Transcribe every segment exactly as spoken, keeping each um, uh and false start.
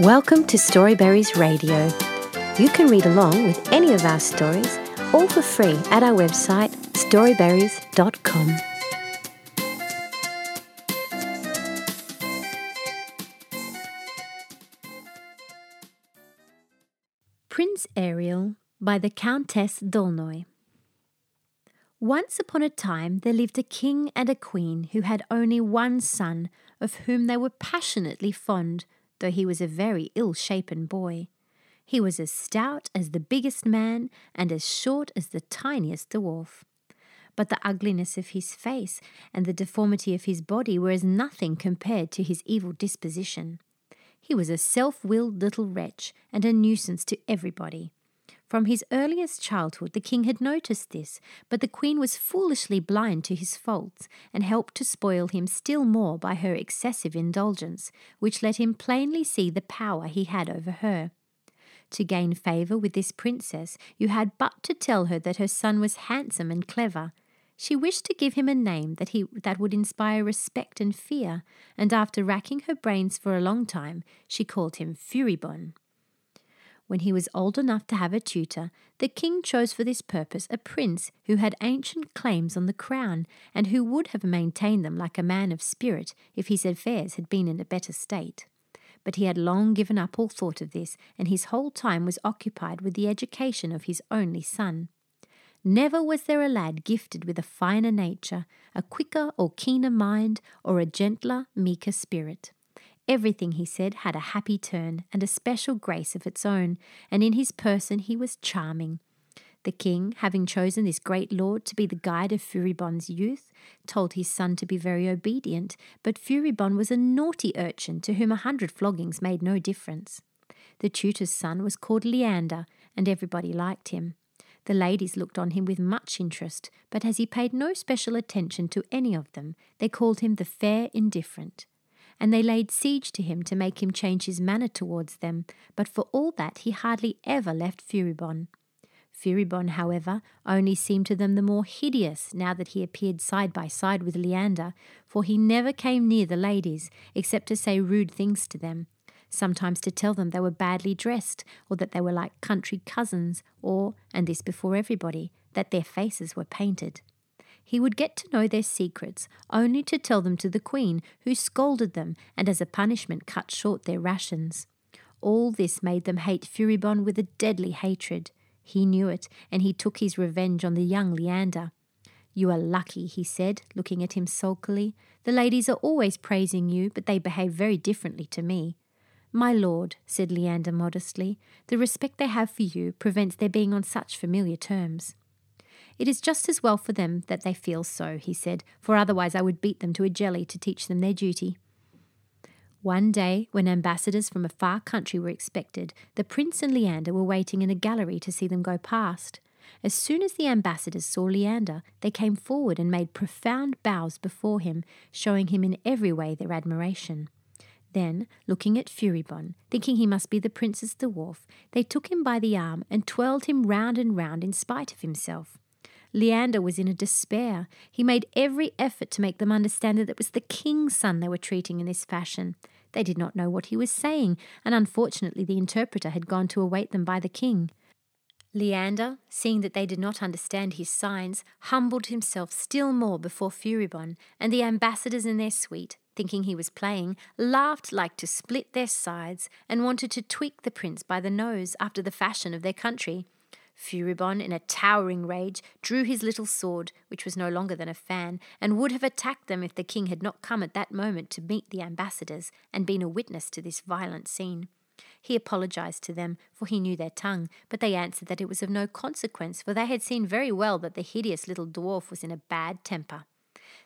Welcome to Storyberries Radio. You can read along with any of our stories, all for free, at our website, storyberries dot com. Prince Ariel by the Countess Dolnoy. Once upon a time there lived a king and a queen who had only one son, of whom they were passionately fond, though he was a very ill-shapen boy. He was as stout as the biggest man and as short as the tiniest dwarf. But the ugliness of his face and the deformity of his body were as nothing compared to his evil disposition. He was a self-willed little wretch and a nuisance to everybody. From his earliest childhood the king had noticed this, but the queen was foolishly blind to his faults and helped to spoil him still more by her excessive indulgence, which let him plainly see the power he had over her. To gain favour with this princess you had but to tell her that her son was handsome and clever. She wished to give him a name that he that would inspire respect and fear, and after racking her brains for a long time she called him Furibon. When he was old enough to have a tutor, the king chose for this purpose a prince who had ancient claims on the crown, and who would have maintained them like a man of spirit if his affairs had been in a better state. But he had long given up all thought of this, and his whole time was occupied with the education of his only son. Never was there a lad gifted with a finer nature, a quicker or keener mind, or a gentler, meeker spirit. Everything, he said, had a happy turn and a special grace of its own, and in his person he was charming. The king, having chosen this great lord to be the guide of Furibon's youth, told his son to be very obedient, but Furibon was a naughty urchin to whom a hundred floggings made no difference. The tutor's son was called Leander, and everybody liked him. The ladies looked on him with much interest, but as he paid no special attention to any of them, they called him the fair indifferent. And they laid siege to him to make him change his manner towards them, but for all that he hardly ever left Furibon. Furibon, however, only seemed to them the more hideous now that he appeared side by side with Leander, for he never came near the ladies, except to say rude things to them, sometimes to tell them they were badly dressed, or that they were like country cousins, or, and this before everybody, that their faces were painted. He would get to know their secrets, only to tell them to the queen, who scolded them and as a punishment cut short their rations. All this made them hate Furibon with a deadly hatred. He knew it, and he took his revenge on the young Leander. "You are lucky," he said, looking at him sulkily. "The ladies are always praising you, but they behave very differently to me." "My lord," said Leander modestly, "the respect they have for you prevents their being on such familiar terms." "It is just as well for them that they feel so," he said, "for otherwise I would beat them to a jelly to teach them their duty." One day, when ambassadors from a far country were expected, the prince and Leander were waiting in a gallery to see them go past. As soon as the ambassadors saw Leander, they came forward and made profound bows before him, showing him in every way their admiration. Then, looking at Furibon, thinking he must be the prince's dwarf, they took him by the arm and twirled him round and round in spite of himself. Leander was in a despair. He made every effort to make them understand that it was the king's son they were treating in this fashion. They did not know what he was saying, and unfortunately the interpreter had gone to await them by the king. Leander, seeing that they did not understand his signs, humbled himself still more before Furibon, and the ambassadors in their suite, thinking he was playing, laughed like to split their sides and wanted to tweak the prince by the nose after the fashion of their country. Furibon, in a towering rage, drew his little sword, which was no longer than a fan, and would have attacked them if the king had not come at that moment to meet the ambassadors and been a witness to this violent scene. He apologized to them, for he knew their tongue, but they answered that it was of no consequence, for they had seen very well that the hideous little dwarf was in a bad temper.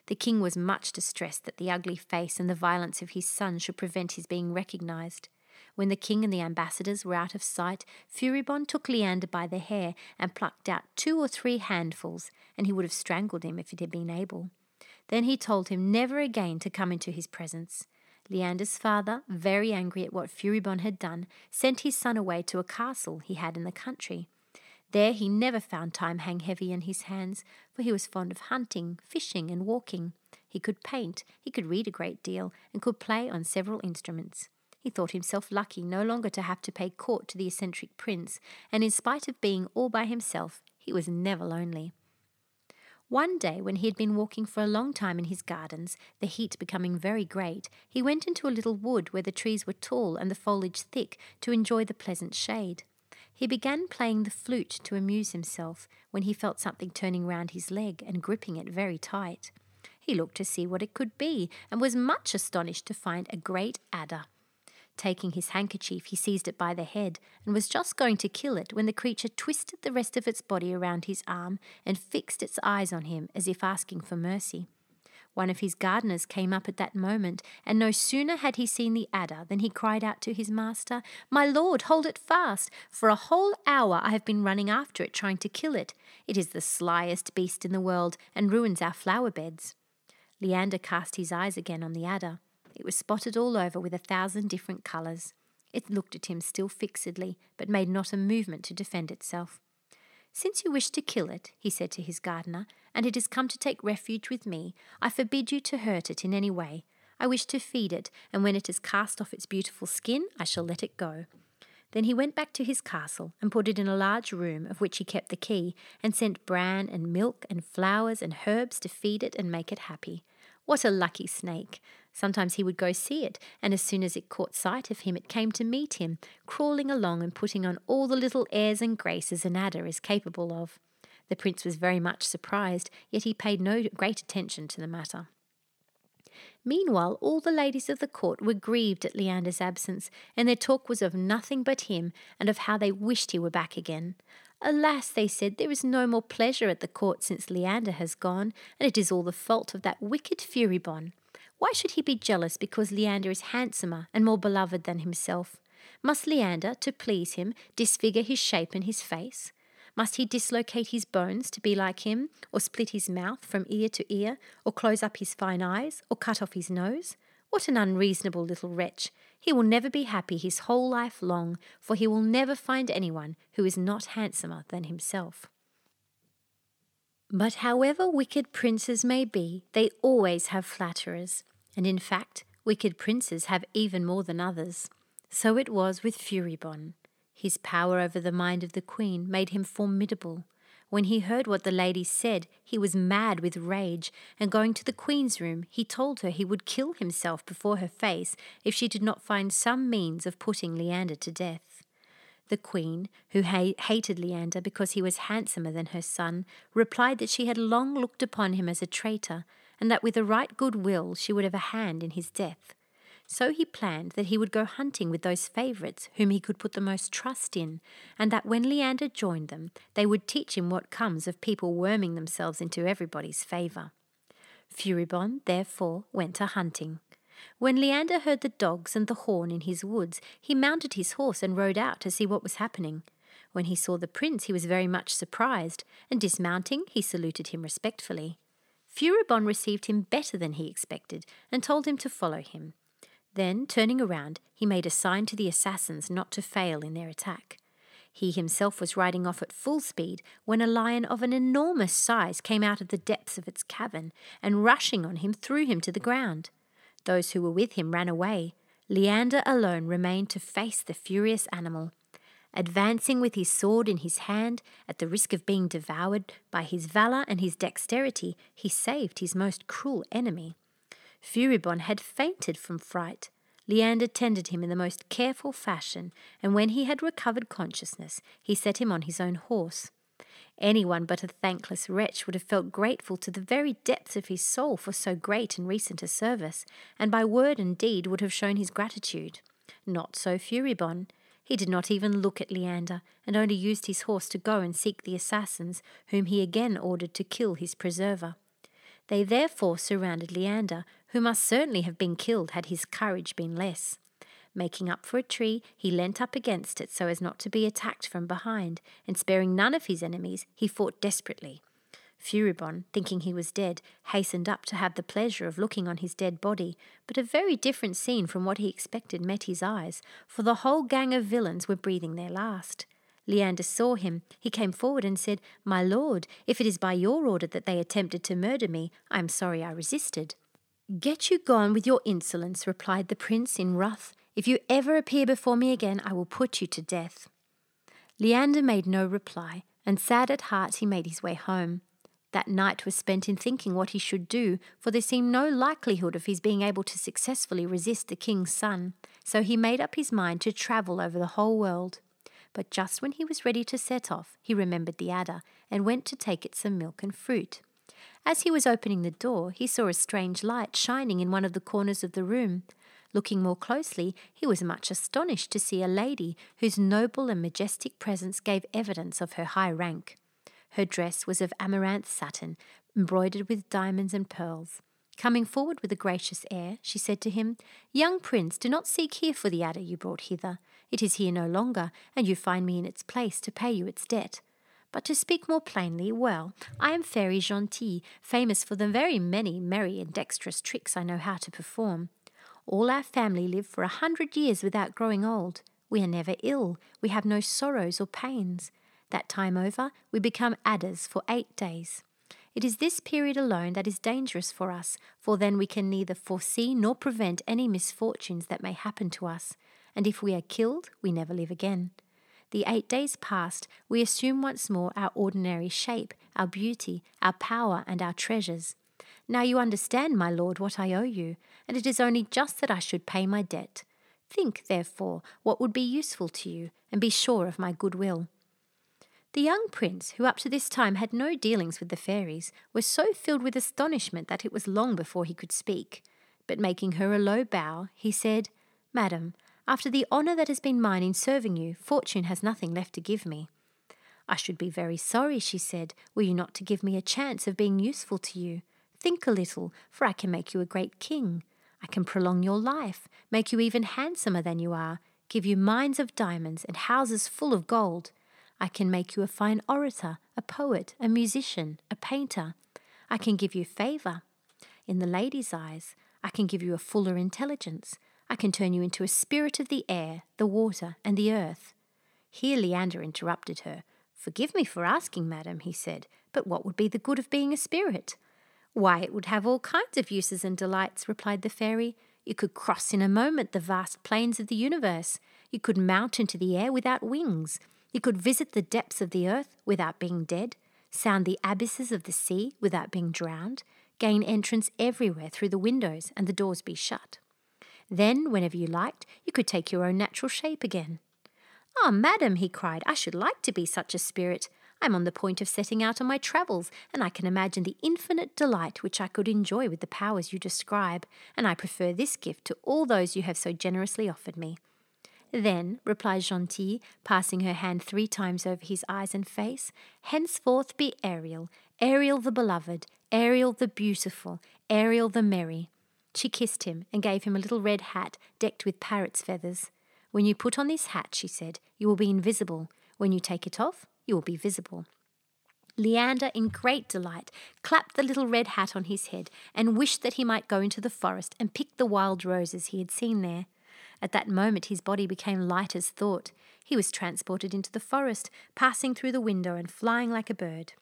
The king was much distressed that the ugly face and the violence of his son should prevent his being recognized. When the king and the ambassadors were out of sight, Furibon took Leander by the hair and plucked out two or three handfuls, and he would have strangled him if he had been able. Then he told him never again to come into his presence. Leander's father, very angry at what Furibon had done, sent his son away to a castle he had in the country. There he never found time hang heavy in his hands, for he was fond of hunting, fishing, and walking. He could paint, he could read a great deal, and could play on several instruments. He thought himself lucky no longer to have to pay court to the eccentric prince, and in spite of being all by himself, he was never lonely. One day, when he had been walking for a long time in his gardens, the heat becoming very great, he went into a little wood where the trees were tall and the foliage thick to enjoy the pleasant shade. He began playing the flute to amuse himself, when he felt something turning round his leg and gripping it very tight. He looked to see what it could be, and was much astonished to find a great adder. Taking his handkerchief, he seized it by the head, and was just going to kill it when the creature twisted the rest of its body around his arm and fixed its eyes on him as if asking for mercy. One of his gardeners came up at that moment, and no sooner had he seen the adder than he cried out to his master, "My lord, hold it fast! For a whole hour I have been running after it, trying to kill it. It is the slyest beast in the world, and ruins our flower beds." Leander cast his eyes again on the adder. It was spotted all over with a thousand different colours. It looked at him still fixedly, but made not a movement to defend itself. "Since you wish to kill it," he said to his gardener, "and it has come to take refuge with me, I forbid you to hurt it in any way. I wish to feed it, and when it has cast off its beautiful skin, I shall let it go." Then he went back to his castle and put it in a large room of which he kept the key, and sent bran and milk and flowers and herbs to feed it and make it happy. What a lucky snake! Sometimes he would go see it, and as soon as it caught sight of him, it came to meet him, crawling along and putting on all the little airs and graces an adder is capable of. The prince was very much surprised, yet he paid no great attention to the matter. Meanwhile, all the ladies of the court were grieved at Leander's absence, and their talk was of nothing but him, and of how they wished he were back again. "Alas," they said, "there is no more pleasure at the court since Leander has gone, and it is all the fault of that wicked Furibon. Why should he be jealous because Leander is handsomer and more beloved than himself? Must Leander, to please him, disfigure his shape and his face? Must he dislocate his bones to be like him, or split his mouth from ear to ear, or close up his fine eyes, or cut off his nose? What an unreasonable little wretch! He will never be happy his whole life long, for he will never find anyone who is not handsomer than himself." But however wicked princes may be, they always have flatterers, and in fact, wicked princes have even more than others. So it was with Furibon. His power over the mind of the queen made him formidable. When he heard what the ladies said, he was mad with rage, and going to the queen's room, he told her he would kill himself before her face if she did not find some means of putting Leander to death. The queen, who ha- hated Leander because he was handsomer than her son, replied that she had long looked upon him as a traitor, and that with a right good will she would have a hand in his death. So he planned that he would go hunting with those favourites whom he could put the most trust in, and that when Leander joined them, they would teach him what comes of people worming themselves into everybody's favour. Furibon, therefore, went a hunting. When Leander heard the dogs and the horn in his woods, he mounted his horse and rode out to see what was happening. When he saw the prince, he was very much surprised, and dismounting, he saluted him respectfully. Furibon received him better than he expected, and told him to follow him. Then, turning around, he made a sign to the assassins not to fail in their attack. He himself was riding off at full speed when a lion of an enormous size came out of the depths of its cavern, and rushing on him threw him to the ground. Those who were with him ran away. Leander alone remained to face the furious animal. Advancing with his sword in his hand, at the risk of being devoured, by his valour and his dexterity, he saved his most cruel enemy. Furibon had fainted from fright. Leander tended him in the most careful fashion, and when he had recovered consciousness, he set him on his own horse. Anyone but a thankless wretch would have felt grateful to the very depths of his soul for so great and recent a service, and by word and deed would have shown his gratitude. Not so Furibon. He did not even look at Leander, and only used his horse to go and seek the assassins, whom he again ordered to kill his preserver. They therefore surrounded Leander, who must certainly have been killed had his courage been less. Making up for a tree, he leant up against it so as not to be attacked from behind, and sparing none of his enemies, he fought desperately. Furibon, thinking he was dead, hastened up to have the pleasure of looking on his dead body, but a very different scene from what he expected met his eyes, for the whole gang of villains were breathing their last. Leander saw him. He came forward and said, "My lord, if it is by your order that they attempted to murder me, I am sorry I resisted." "Get you gone with your insolence," replied the prince in wrath. If you ever appear before me again, I will put you to death." Leander made no reply, and sad at heart he made his way home. That night was spent in thinking what he should do, for there seemed no likelihood of his being able to successfully resist the king's son, so he made up his mind to travel over the whole world. But just when he was ready to set off, he remembered the adder, and went to take it some milk and fruit. As he was opening the door, he saw a strange light shining in one of the corners of the room. Looking more closely, he was much astonished to see a lady whose noble and majestic presence gave evidence of her high rank. Her dress was of amaranth satin, embroidered with diamonds and pearls. Coming forward with a gracious air, she said to him, "Young prince, do not seek here for the adder you brought hither. It is here no longer, and you find me in its place to pay you its debt. But to speak more plainly, well, I am Fairy Gentille, famous for the very many merry and dexterous tricks I know how to perform. All our family live for a hundred years without growing old. We are never ill. We have no sorrows or pains. That time over, we become adders for eight days. It is this period alone that is dangerous for us, for then we can neither foresee nor prevent any misfortunes that may happen to us, and if we are killed, we never live again. The eight days past, we assume once more our ordinary shape, our beauty, our power, and our treasures. Now you understand, my lord, what I owe you, and it is only just that I should pay my debt. Think, therefore, what would be useful to you, and be sure of my goodwill." The young prince, who up to this time had no dealings with the fairies, was so filled with astonishment that it was long before he could speak. But making her a low bow, he said, "Madam, after the honour that has been mine in serving you, fortune has nothing left to give me." "I should be very sorry," she said, "were you not to give me a chance of being useful to you. Think a little, for I can make you a great king. I can prolong your life, make you even handsomer than you are, give you mines of diamonds and houses full of gold. I can make you a fine orator, a poet, a musician, a painter. I can give you favour in the ladies' eyes. I can give you a fuller intelligence. I can turn you into a spirit of the air, the water, and the earth." Here Leander interrupted her. "Forgive me for asking, madam," he said, "but what would be the good of being a spirit?" "Why, it would have all kinds of uses and delights," replied the fairy. "You could cross in a moment the vast plains of the universe. You could mount into the air without wings. You could visit the depths of the earth without being dead, sound the abysses of the sea without being drowned, gain entrance everywhere through the windows and the doors be shut. Then, whenever you liked, you could take your own natural shape again." "Ah, madam," he cried, "I should like to be such a spirit. I am on the point of setting out on my travels, and I can imagine the infinite delight which I could enjoy with the powers you describe, and I prefer this gift to all those you have so generously offered me." "Then," replied Gentille, passing her hand three times over his eyes and face, "henceforth be Ariel, Ariel the beloved, Ariel the beautiful, Ariel the merry." She kissed him and gave him a little red hat decked with parrot's feathers. "When you put on this hat," she said, "you will be invisible. When you take it off, you will be visible." Leander, in great delight, clapped the little red hat on his head and wished that he might go into the forest and pick the wild roses he had seen there. At that moment his body became light as thought. He was transported into the forest, passing through the window and flying like a bird.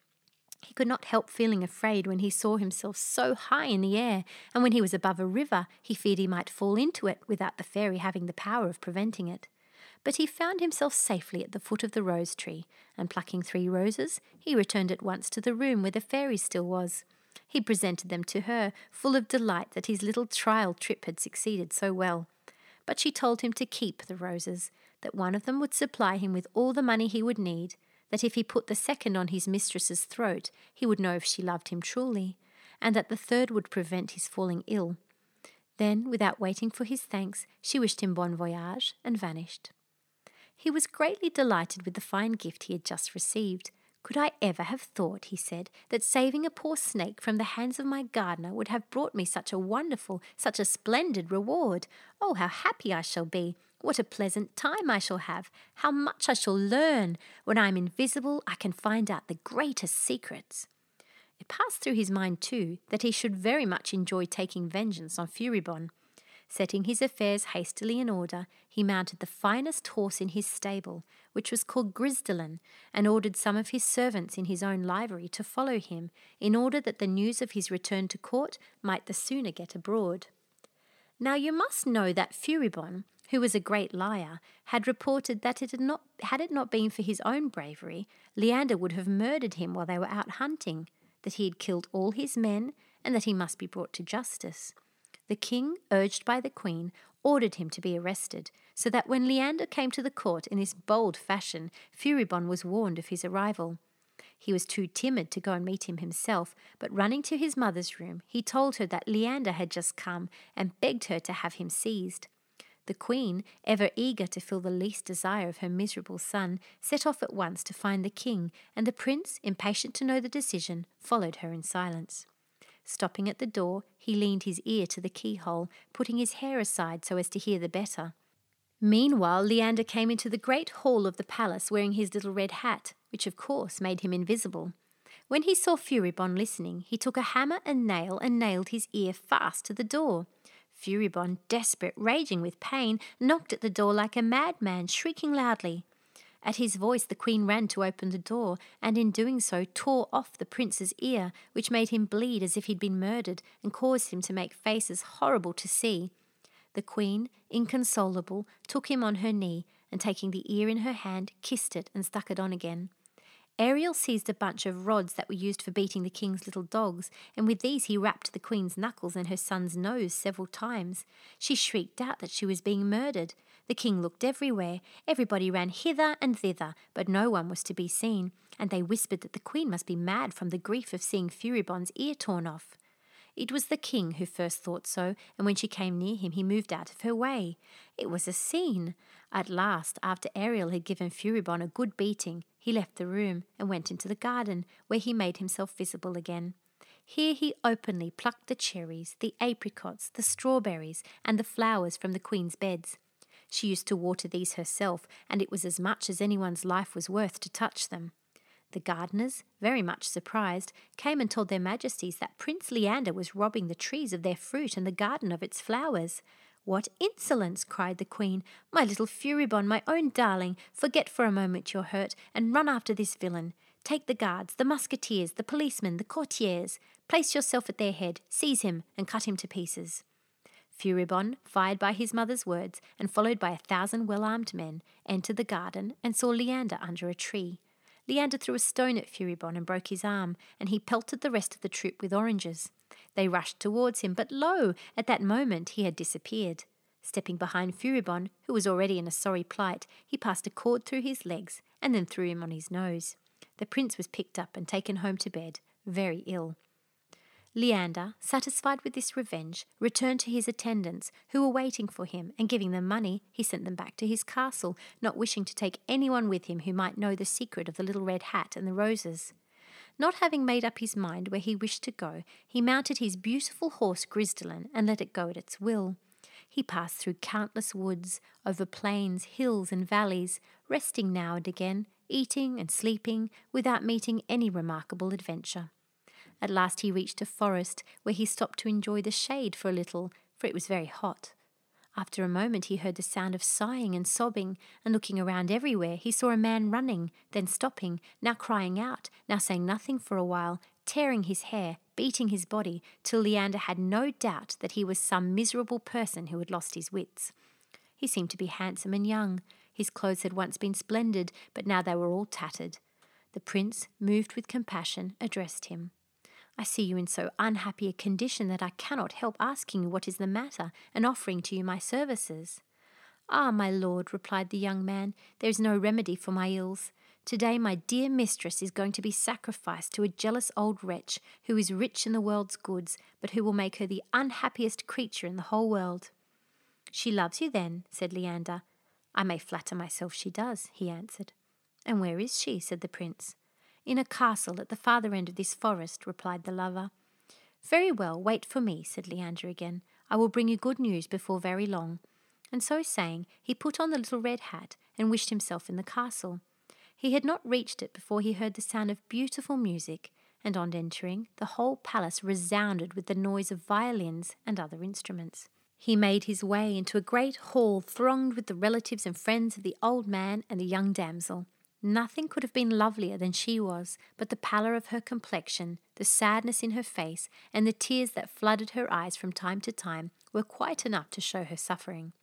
He could not help feeling afraid when he saw himself so high in the air, and when he was above a river he feared he might fall into it without the fairy having the power of preventing it. But he found himself safely at the foot of the rose tree, and plucking three roses, he returned at once to the room where the fairy still was. He presented them to her, full of delight that his little trial trip had succeeded so well. But she told him to keep the roses, that one of them would supply him with all the money he would need, that if he put the second on his mistress's throat, he would know if she loved him truly, and that the third would prevent his falling ill. Then, without waiting for his thanks, she wished him bon voyage and vanished. He was greatly delighted with the fine gift he had just received. "Could I ever have thought," he said, "that saving a poor snake from the hands of my gardener would have brought me such a wonderful, such a splendid reward? Oh, how happy I shall be! What a pleasant time I shall have! How much I shall learn! When I am invisible, I can find out the greatest secrets." It passed through his mind, too, that he should very much enjoy taking vengeance on Furibon. Setting his affairs hastily in order, he mounted the finest horse in his stable, which was called Grisdelin, and ordered some of his servants in his own livery to follow him, in order that the news of his return to court might the sooner get abroad. Now you must know that Furibon, who was a great liar, had reported that it had not, had it not been for his own bravery, Leander would have murdered him while they were out hunting, that he had killed all his men, and that he must be brought to justice. The king, urged by the queen, ordered him to be arrested, so that when Leander came to the court in his bold fashion, Furibon was warned of his arrival. He was too timid to go and meet him himself, but running to his mother's room, he told her that Leander had just come and begged her to have him seized. The queen, ever eager to fill the least desire of her miserable son, set off at once to find the king, and the prince, impatient to know the decision, followed her in silence. Stopping at the door, he leaned his ear to the keyhole, putting his hair aside so as to hear the better. Meanwhile, Leander came into the great hall of the palace wearing his little red hat, which of course made him invisible. When he saw Furibon listening, he took a hammer and nail and nailed his ear fast to the door. Furibon, desperate, raging with pain, knocked at the door like a madman, shrieking loudly. At his voice the queen ran to open the door, and in doing so tore off the prince's ear, which made him bleed as if he'd been murdered, and caused him to make faces horrible to see. The queen, inconsolable, took him on her knee, and taking the ear in her hand, kissed it and stuck it on again. Ariel seized a bunch of rods that were used for beating the king's little dogs, and with these he rapped the queen's knuckles and her son's nose several times. She shrieked out that she was being murdered. The king looked everywhere. Everybody ran hither and thither, but no one was to be seen, and they whispered that the queen must be mad from the grief of seeing Furibon's ear torn off. It was the king who first thought so, and when she came near him he moved out of her way. It was a scene. At last, after Ariel had given Furibon a good beating, he left the room and went into the garden, where he made himself visible again. Here he openly plucked the cherries, the apricots, the strawberries, and the flowers from the queen's beds. She used to water these herself, and it was as much as anyone's life was worth to touch them. The gardeners, very much surprised, came and told their majesties that Prince Leander was robbing the trees of their fruit and the garden of its flowers. "What insolence!" cried the queen. "My little Furibon, my own darling, forget for a moment your hurt, and run after this villain. Take the guards, the musketeers, the policemen, the courtiers. Place yourself at their head, seize him, and cut him to pieces." Furibon, fired by his mother's words, and followed by a thousand well-armed men, entered the garden and saw Leander under a tree. Leander threw a stone at Furibon and broke his arm, and he pelted the rest of the troop with oranges. They rushed towards him, but lo! At that moment he had disappeared. Stepping behind Furibon, who was already in a sorry plight, he passed a cord through his legs and then threw him on his nose. The prince was picked up and taken home to bed, very ill. Leander, satisfied with this revenge, returned to his attendants, who were waiting for him, and giving them money, he sent them back to his castle, not wishing to take anyone with him who might know the secret of the little red hat and the roses. Not having made up his mind where he wished to go, he mounted his beautiful horse Grisdelin and let it go at its will. He passed through countless woods, over plains, hills and valleys, resting now and again, eating and sleeping, without meeting any remarkable adventure. At last he reached a forest, where he stopped to enjoy the shade for a little, for it was very hot. After a moment he heard the sound of sighing and sobbing, and looking around everywhere he saw a man running, then stopping, now crying out, now saying nothing for a while, tearing his hair, beating his body, till Leander had no doubt that he was some miserable person who had lost his wits. He seemed to be handsome and young. His clothes had once been splendid, but now they were all tattered. The prince, moved with compassion, addressed him. "I see you in so unhappy a condition that I cannot help asking you what is the matter, and offering to you my services." "Ah, my lord," replied the young man, "there is no remedy for my ills. Today my dear mistress is going to be sacrificed to a jealous old wretch, who is rich in the world's goods, but who will make her the unhappiest creature in the whole world." "She loves you, then?" said Leander. "I may flatter myself she does," he answered. "And where is she?" said the prince. "In a castle at the farther end of this forest," replied the lover. "Very well, wait for me," said Leander again. "I will bring you good news before very long." And so saying, he put on the little red hat and wished himself in the castle. He had not reached it before he heard the sound of beautiful music, and on entering, the whole palace resounded with the noise of violins and other instruments. He made his way into a great hall thronged with the relatives and friends of the old man and the young damsel. Nothing could have been lovelier than she was, but the pallor of her complexion, the sadness in her face, and the tears that flooded her eyes from time to time were quite enough to show her suffering.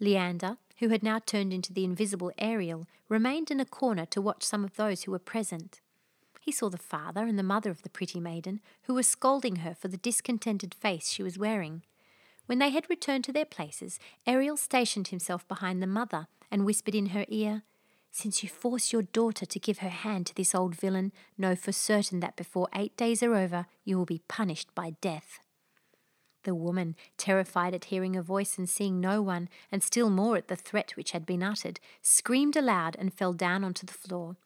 Leander, who had now turned into the invisible Ariel, remained in a corner to watch some of those who were present. He saw the father and the mother of the pretty maiden, who were scolding her for the discontented face she was wearing. When they had returned to their places, Ariel stationed himself behind the mother and whispered in her ear, "Since you force your daughter to give her hand to this old villain, know for certain that before eight days are over, you will be punished by death." The woman, terrified at hearing a voice and seeing no one, and still more at the threat which had been uttered, screamed aloud and fell down onto the floor.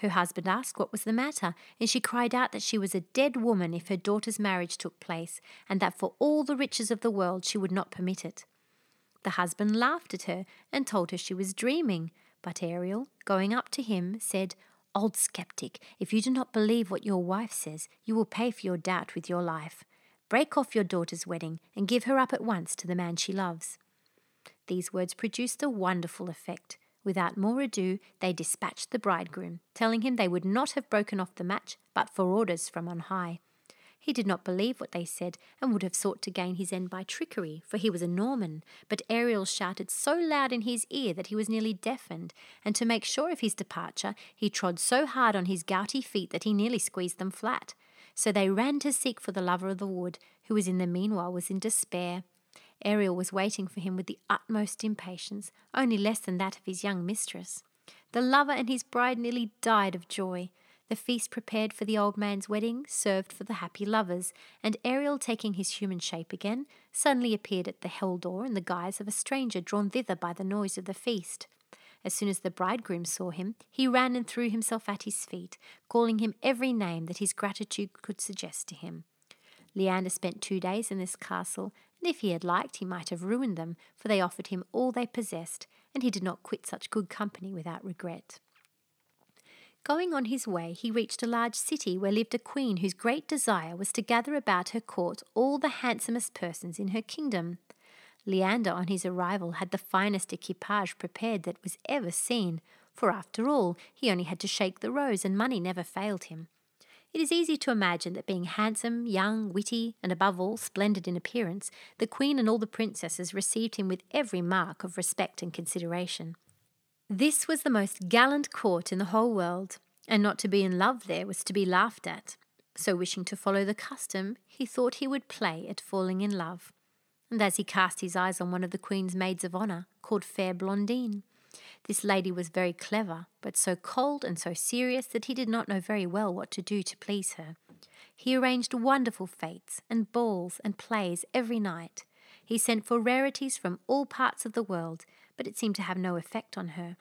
Her husband asked what was the matter, and she cried out that she was a dead woman if her daughter's marriage took place, and that for all the riches of the world she would not permit it. The husband laughed at her and told her she was dreaming, but Ariel, going up to him, said, "Old sceptic, if you do not believe what your wife says, you will pay for your doubt with your life. Break off your daughter's wedding and give her up at once to the man she loves." These words produced a wonderful effect. Without more ado, they dispatched the bridegroom, telling him they would not have broken off the match but for orders from on high. He did not believe what they said and would have sought to gain his end by trickery, for he was a Norman, but Ariel shouted so loud in his ear that he was nearly deafened, and to make sure of his departure, he trod so hard on his gouty feet that he nearly squeezed them flat. So they ran to seek for the lover of the wood, who in the meanwhile was in despair. Ariel was waiting for him with the utmost impatience, only less than that of his young mistress. The lover and his bride nearly died of joy. The feast prepared for the old man's wedding served for the happy lovers, and Ariel, taking his human shape again, suddenly appeared at the hall door in the guise of a stranger drawn thither by the noise of the feast. As soon as the bridegroom saw him, he ran and threw himself at his feet, calling him every name that his gratitude could suggest to him. Leander spent two days in this castle, and if he had liked, he might have ruined them, for they offered him all they possessed, and he did not quit such good company without regret. Going on his way, he reached a large city where lived a queen whose great desire was to gather about her court all the handsomest persons in her kingdom. Leander, on his arrival, had the finest equipage prepared that was ever seen, for after all, he only had to shake the rose, and money never failed him. It is easy to imagine that being handsome, young, witty, and above all splendid in appearance, the queen and all the princesses received him with every mark of respect and consideration. This was the most gallant court in the whole world, and not to be in love there was to be laughed at. So wishing to follow the custom, he thought he would play at falling in love. And as he cast his eyes on one of the queen's maids of honour, called Fair Blondine, this lady was very clever, but so cold and so serious that he did not know very well what to do to please her. He arranged wonderful fêtes and balls and plays every night. He sent for rarities from all parts of the world, but it seemed to have no effect on her.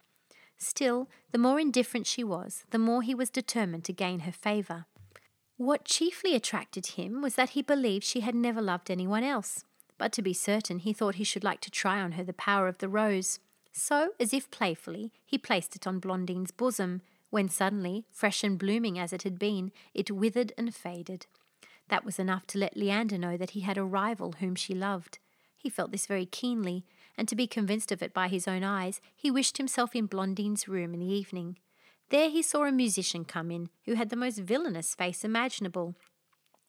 Still, the more indifferent she was, the more he was determined to gain her favour. What chiefly attracted him was that he believed she had never loved anyone else. But to be certain, he thought he should like to try on her the power of the rose. So, as if playfully, he placed it on Blondine's bosom, when suddenly, fresh and blooming as it had been, it withered and faded. That was enough to let Leander know that he had a rival whom she loved. He felt this very keenly, and to be convinced of it by his own eyes, he wished himself in Blondine's room in the evening. There he saw a musician come in, who had the most villainous face imaginable.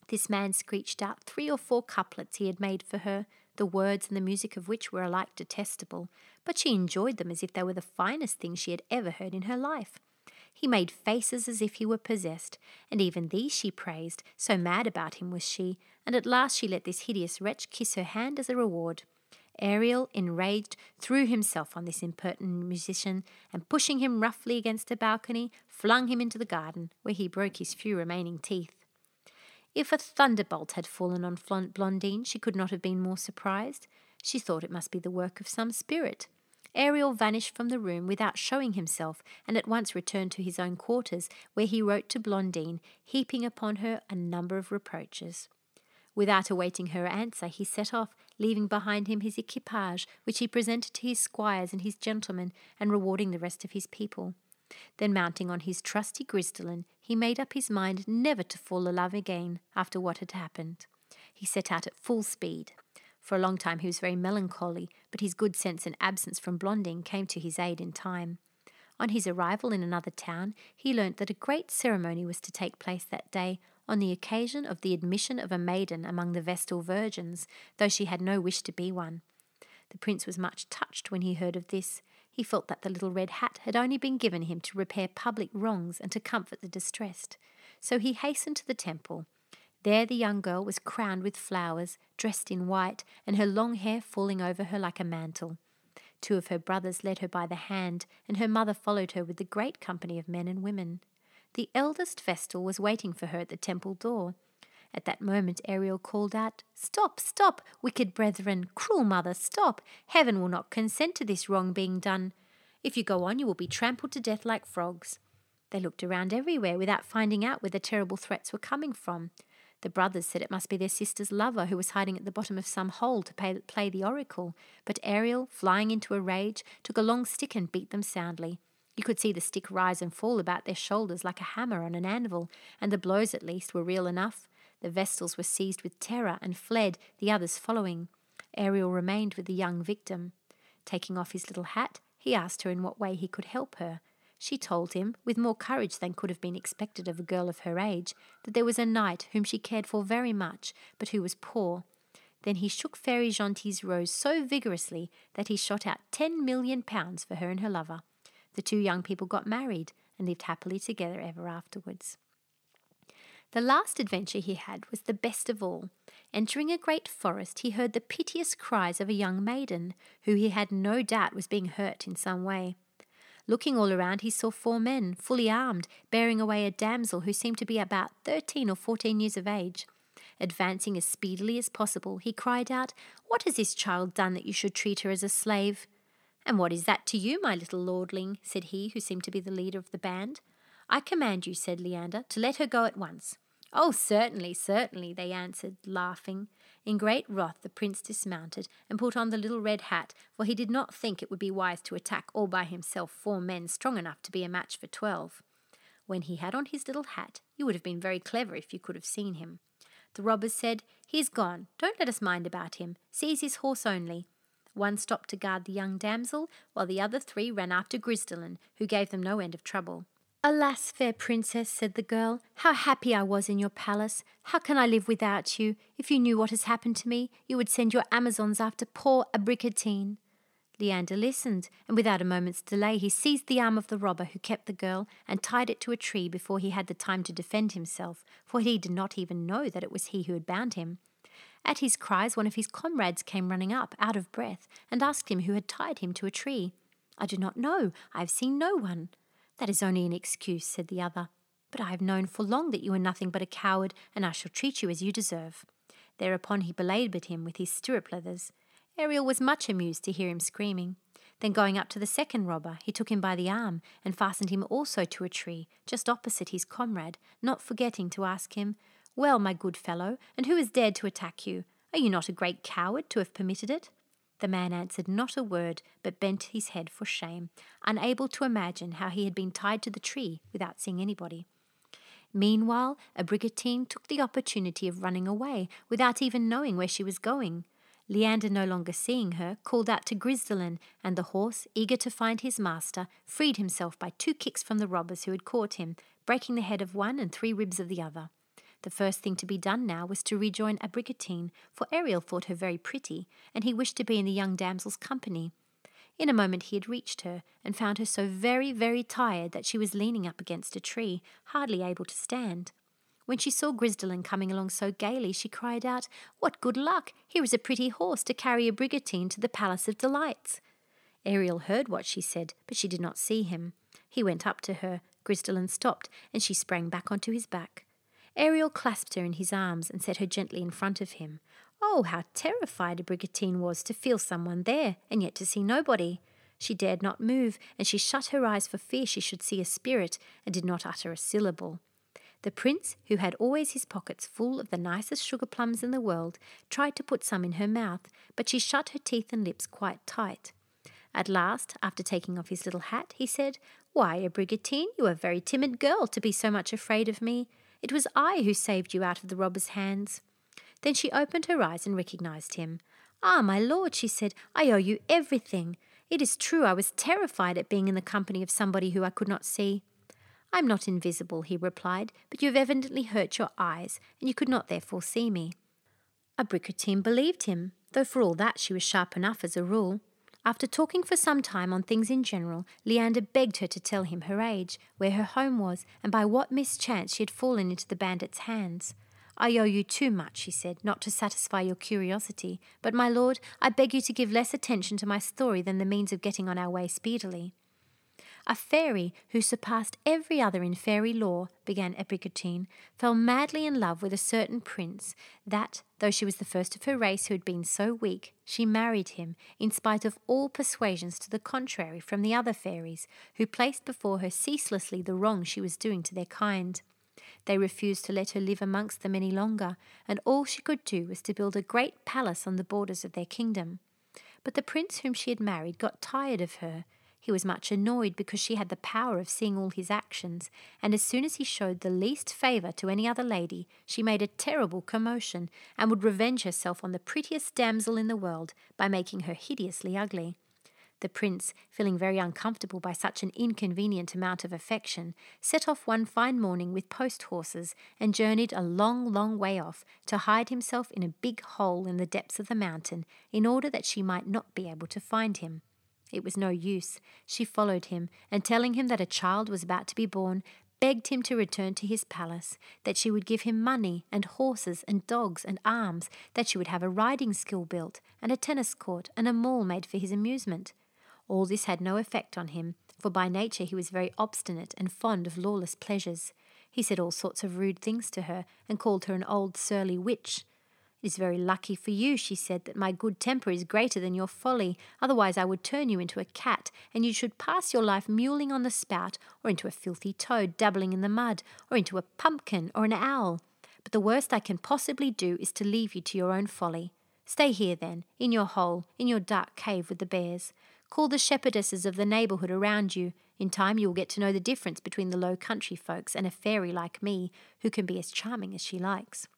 This man screeched out three or four couplets he had made for her, the words and the music of which were alike detestable, but she enjoyed them as if they were the finest thing she had ever heard in her life. He made faces as if he were possessed, and even these she praised, so mad about him was she, and at last she let this hideous wretch kiss her hand as a reward. Ariel, enraged, threw himself on this impertinent musician, and pushing him roughly against a balcony, flung him into the garden, where he broke his few remaining teeth. If a thunderbolt had fallen on Blondine, she could not have been more surprised. She thought it must be the work of some spirit. Ariel vanished from the room without showing himself, and at once returned to his own quarters, where he wrote to Blondine, heaping upon her a number of reproaches. Without awaiting her answer, he set off, leaving behind him his equipage, which he presented to his squires and his gentlemen, and rewarding the rest of his people. Then mounting on his trusty Grisdelin, he made up his mind never to fall in love again after what had happened. He set out at full speed. For a long time he was very melancholy, but his good sense and absence from Blondine came to his aid in time. On his arrival in another town, he learnt that a great ceremony was to take place that day on the occasion of the admission of a maiden among the Vestal Virgins, though she had no wish to be one. The prince was much touched when he heard of this. He felt that the little red hat had only been given him to repair public wrongs and to comfort the distressed. So he hastened to the temple. There the young girl was crowned with flowers, dressed in white, and her long hair falling over her like a mantle. Two of her brothers led her by the hand, and her mother followed her with the great company of men and women. The eldest Vestal was waiting for her at the temple door. At that moment Ariel called out, "Stop, stop, wicked brethren, cruel mother, stop! Heaven will not consent to this wrong being done. If you go on you will be trampled to death like frogs." They looked around everywhere without finding out where the terrible threats were coming from. The brothers said it must be their sister's lover who was hiding at the bottom of some hole to pay, play the oracle, but Ariel, flying into a rage, took a long stick and beat them soundly. You could see the stick rise and fall about their shoulders like a hammer on an anvil, and the blows at least were real enough. The Vestals were seized with terror and fled, the others following. Ariel remained with the young victim. Taking off his little hat, he asked her in what way he could help her. She told him, with more courage than could have been expected of a girl of her age, that there was a knight whom she cared for very much, but who was poor. Then he shook Fairy Gentille's rose so vigorously that he shot out ten million pounds for her and her lover. The two young people got married and lived happily together ever afterwards. The last adventure he had was the best of all. Entering a great forest, he heard the piteous cries of a young maiden, who he had no doubt was being hurt in some way. Looking all around, he saw four men, fully armed, bearing away a damsel who seemed to be about thirteen or fourteen years of age. Advancing as speedily as possible, he cried out, "What has this child done that you should treat her as a slave?" "And what is that to you, my little lordling?" said he, who seemed to be the leader of the band. "I command you," said Leander, "to let her go at once." "Oh, certainly, certainly," they answered, laughing. In great wrath the prince dismounted and put on the little red hat, for he did not think it would be wise to attack all by himself four men strong enough to be a match for twelve. When he had on his little hat, you would have been very clever if you could have seen him. The robbers said, "He's gone, don't let us mind about him, seize his horse only." One stopped to guard the young damsel, while the other three ran after Grisdelin, who gave them no end of trouble. "Alas, fair princess," said the girl, "how happy I was in your palace. How can I live without you? If you knew what has happened to me, you would send your Amazons after poor Abricotine." Leander listened, and without a moment's delay he seized the arm of the robber who kept the girl and tied it to a tree before he had the time to defend himself, for he did not even know that it was he who had bound him. At his cries one of his comrades came running up, out of breath, and asked him who had tied him to a tree. "I do not know. I have seen no one." "That is only an excuse," said the other, "but I have known for long that you are nothing but a coward, and I shall treat you as you deserve." Thereupon he belaboured him with his stirrup leathers. Ariel was much amused to hear him screaming. Then going up to the second robber, he took him by the arm and fastened him also to a tree, just opposite his comrade, not forgetting to ask him, "Well, my good fellow, and who has dared to attack you? Are you not a great coward to have permitted it?" The man answered not a word, but bent his head for shame, unable to imagine how he had been tied to the tree without seeing anybody. Meanwhile, Abricotine took the opportunity of running away, without even knowing where she was going. Leander, no longer seeing her, called out to Grisdelin, and the horse, eager to find his master, freed himself by two kicks from the robbers who had caught him, breaking the head of one and three ribs of the other. The first thing to be done now was to rejoin Abricotine, for Ariel thought her very pretty, and he wished to be in the young damsel's company. In a moment he had reached her, and found her so very, very tired that she was leaning up against a tree, hardly able to stand. When she saw Grisdelin coming along so gaily, she cried out, "What good luck! Here is a pretty horse to carry Abricotine to the Palace of Delights." Ariel heard what she said, but she did not see him. He went up to her, Grisdelin stopped, and she sprang back onto his back. Ariel clasped her in his arms and set her gently in front of him. Oh, how terrified Abricotine was to feel someone there, and yet to see nobody! She dared not move, and she shut her eyes for fear she should see a spirit, and did not utter a syllable. The prince, who had always his pockets full of the nicest sugar plums in the world, tried to put some in her mouth, but she shut her teeth and lips quite tight. At last, after taking off his little hat, he said, "Why, Abricotine, you are a very timid girl to be so much afraid of me. It was I who saved you out of the robber's hands." Then she opened her eyes and recognised him. "Ah, my lord," she said, "I owe you everything. It is true I was terrified at being in the company of somebody who I could not see." "I am not invisible," he replied, "but you have evidently hurt your eyes, and you could not therefore see me." Abricotine believed him. though for all that she was sharp enough as a rule. After talking for some time on things in general, Leander begged her to tell him her age, where her home was, and by what mischance she had fallen into the bandit's hands. "I owe you too much," she said, "not to satisfy your curiosity, but, my lord, I beg you to give less attention to my story than the means of getting on our way speedily." "A fairy, who surpassed every other in fairy lore," began Abricotine, "fell madly in love with a certain prince, that, though she was the first of her race who had been so weak, she married him, in spite of all persuasions to the contrary from the other fairies, who placed before her ceaselessly the wrong she was doing to their kind. They refused to let her live amongst them any longer, and all she could do was to build a great palace on the borders of their kingdom. But the prince whom she had married got tired of her. He was much annoyed because she had the power of seeing all his actions, and as soon as he showed the least favour to any other lady, she made a terrible commotion, and would revenge herself on the prettiest damsel in the world by making her hideously ugly. The prince, feeling very uncomfortable by such an inconvenient amount of affection, set off one fine morning with post-horses and journeyed a long, long way off to hide himself in a big hole in the depths of the mountain in order that she might not be able to find him. It was no use. She followed him, and telling him that a child was about to be born, begged him to return to his palace, that she would give him money and horses and dogs and arms, that she would have a riding school built, and a tennis court and a mall made for his amusement. All this had no effect on him, for by nature he was very obstinate and fond of lawless pleasures. He said all sorts of rude things to her, and called her an old surly witch. "It is very lucky for you," she said, "that my good temper is greater than your folly, otherwise I would turn you into a cat, and you should pass your life mewling on the spout, or into a filthy toad dabbling in the mud, or into a pumpkin or an owl. But the worst I can possibly do is to leave you to your own folly. Stay here, then, in your hole, in your dark cave with the bears. Call the shepherdesses of the neighbourhood around you. In time you will get to know the difference between the low country folks and a fairy like me, who can be as charming as she likes."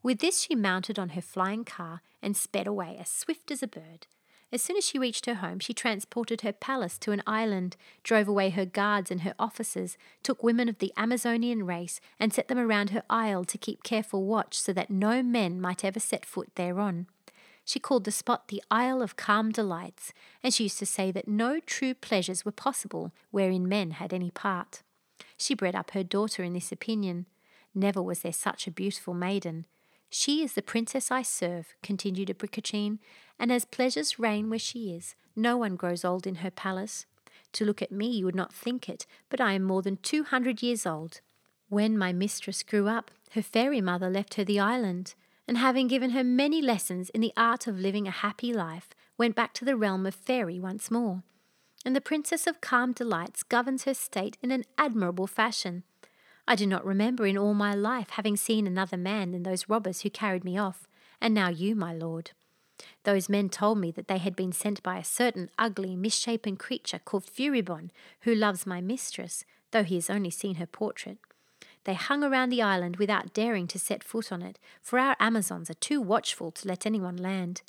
With this she mounted on her flying car and sped away as swift as a bird. As soon as she reached her home, she transported her palace to an island, drove away her guards and her officers, took women of the Amazonian race and set them around her isle to keep careful watch so that no men might ever set foot thereon. She called the spot the Isle of Calm Delights, and she used to say that no true pleasures were possible wherein men had any part. She bred up her daughter in this opinion. Never was there such a beautiful maiden. "She is the princess I serve," continued Abricotine, "and as pleasures reign where she is, no one grows old in her palace. To look at me you would not think it, but I am more than two hundred years old. When my mistress grew up, her fairy mother left her the island, and having given her many lessons in the art of living a happy life, went back to the realm of fairy once more. And the Princess of Calm Delights governs her state in an admirable fashion. I do not remember in all my life having seen another man than those robbers who carried me off, and now you, my lord. Those men told me that they had been sent by a certain ugly, misshapen creature called Furibon, who loves my mistress, though he has only seen her portrait. They hung around the island without daring to set foot on it, for our Amazons are too watchful to let anyone land.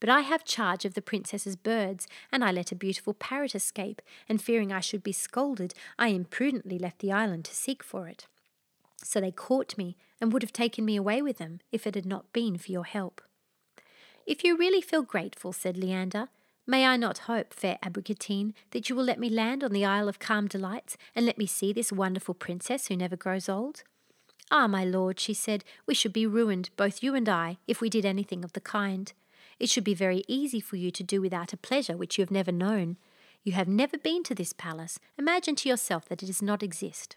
But I have charge of the princess's birds, and I let a beautiful parrot escape, and fearing I should be scolded, I imprudently left the island to seek for it. So they caught me, and would have taken me away with them, if it had not been for your help." "If you really feel grateful," said Leander, "may I not hope, fair Abricotine, that you will let me land on the Isle of Calm Delights, and let me see this wonderful princess who never grows old?" "Ah, my lord," she said, "we should be ruined, both you and I, if we did anything of the kind. It should be very easy for you to do without a pleasure which you have never known. You have never been to this palace. Imagine to yourself that it does not exist."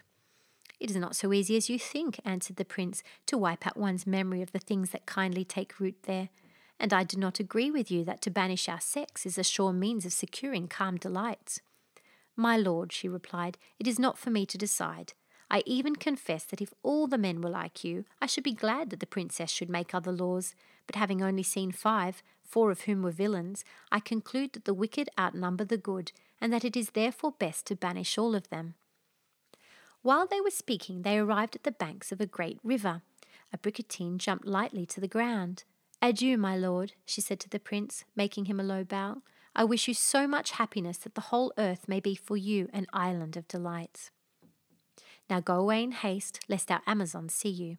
"It is not so easy as you think," answered the prince, "to wipe out one's memory of the things that kindly take root there. And I do not agree with you that to banish our sex is a sure means of securing calm delights." "My lord," she replied, "it is not for me to decide. I even confess that if all the men were like you, I should be glad that the princess should make other laws. But having only seen five, four of whom were villains, I conclude that the wicked outnumber the good, and that it is therefore best to banish all of them." While they were speaking, they arrived at the banks of a great river. Abricotine jumped lightly to the ground. "Adieu, my lord," she said to the prince, making him a low bow. "I wish you so much happiness that the whole earth may be for you an island of delights. Now go away in haste, lest our Amazons see you."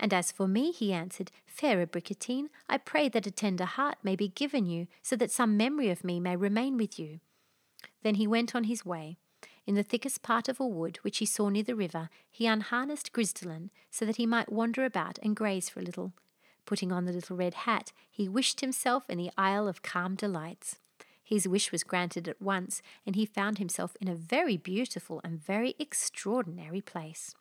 And as for me, he answered, fair Abricotine, I pray that a tender heart may be given you, so that some memory of me may remain with you. Then he went on his way. In the thickest part of a wood, which he saw near the river, he unharnessed Grisdelin, so that he might wander about and graze for a little. Putting on the little red hat, he wished himself in the Isle of Calm Delights. His wish was granted at once, and he found himself in a very beautiful and very extraordinary place.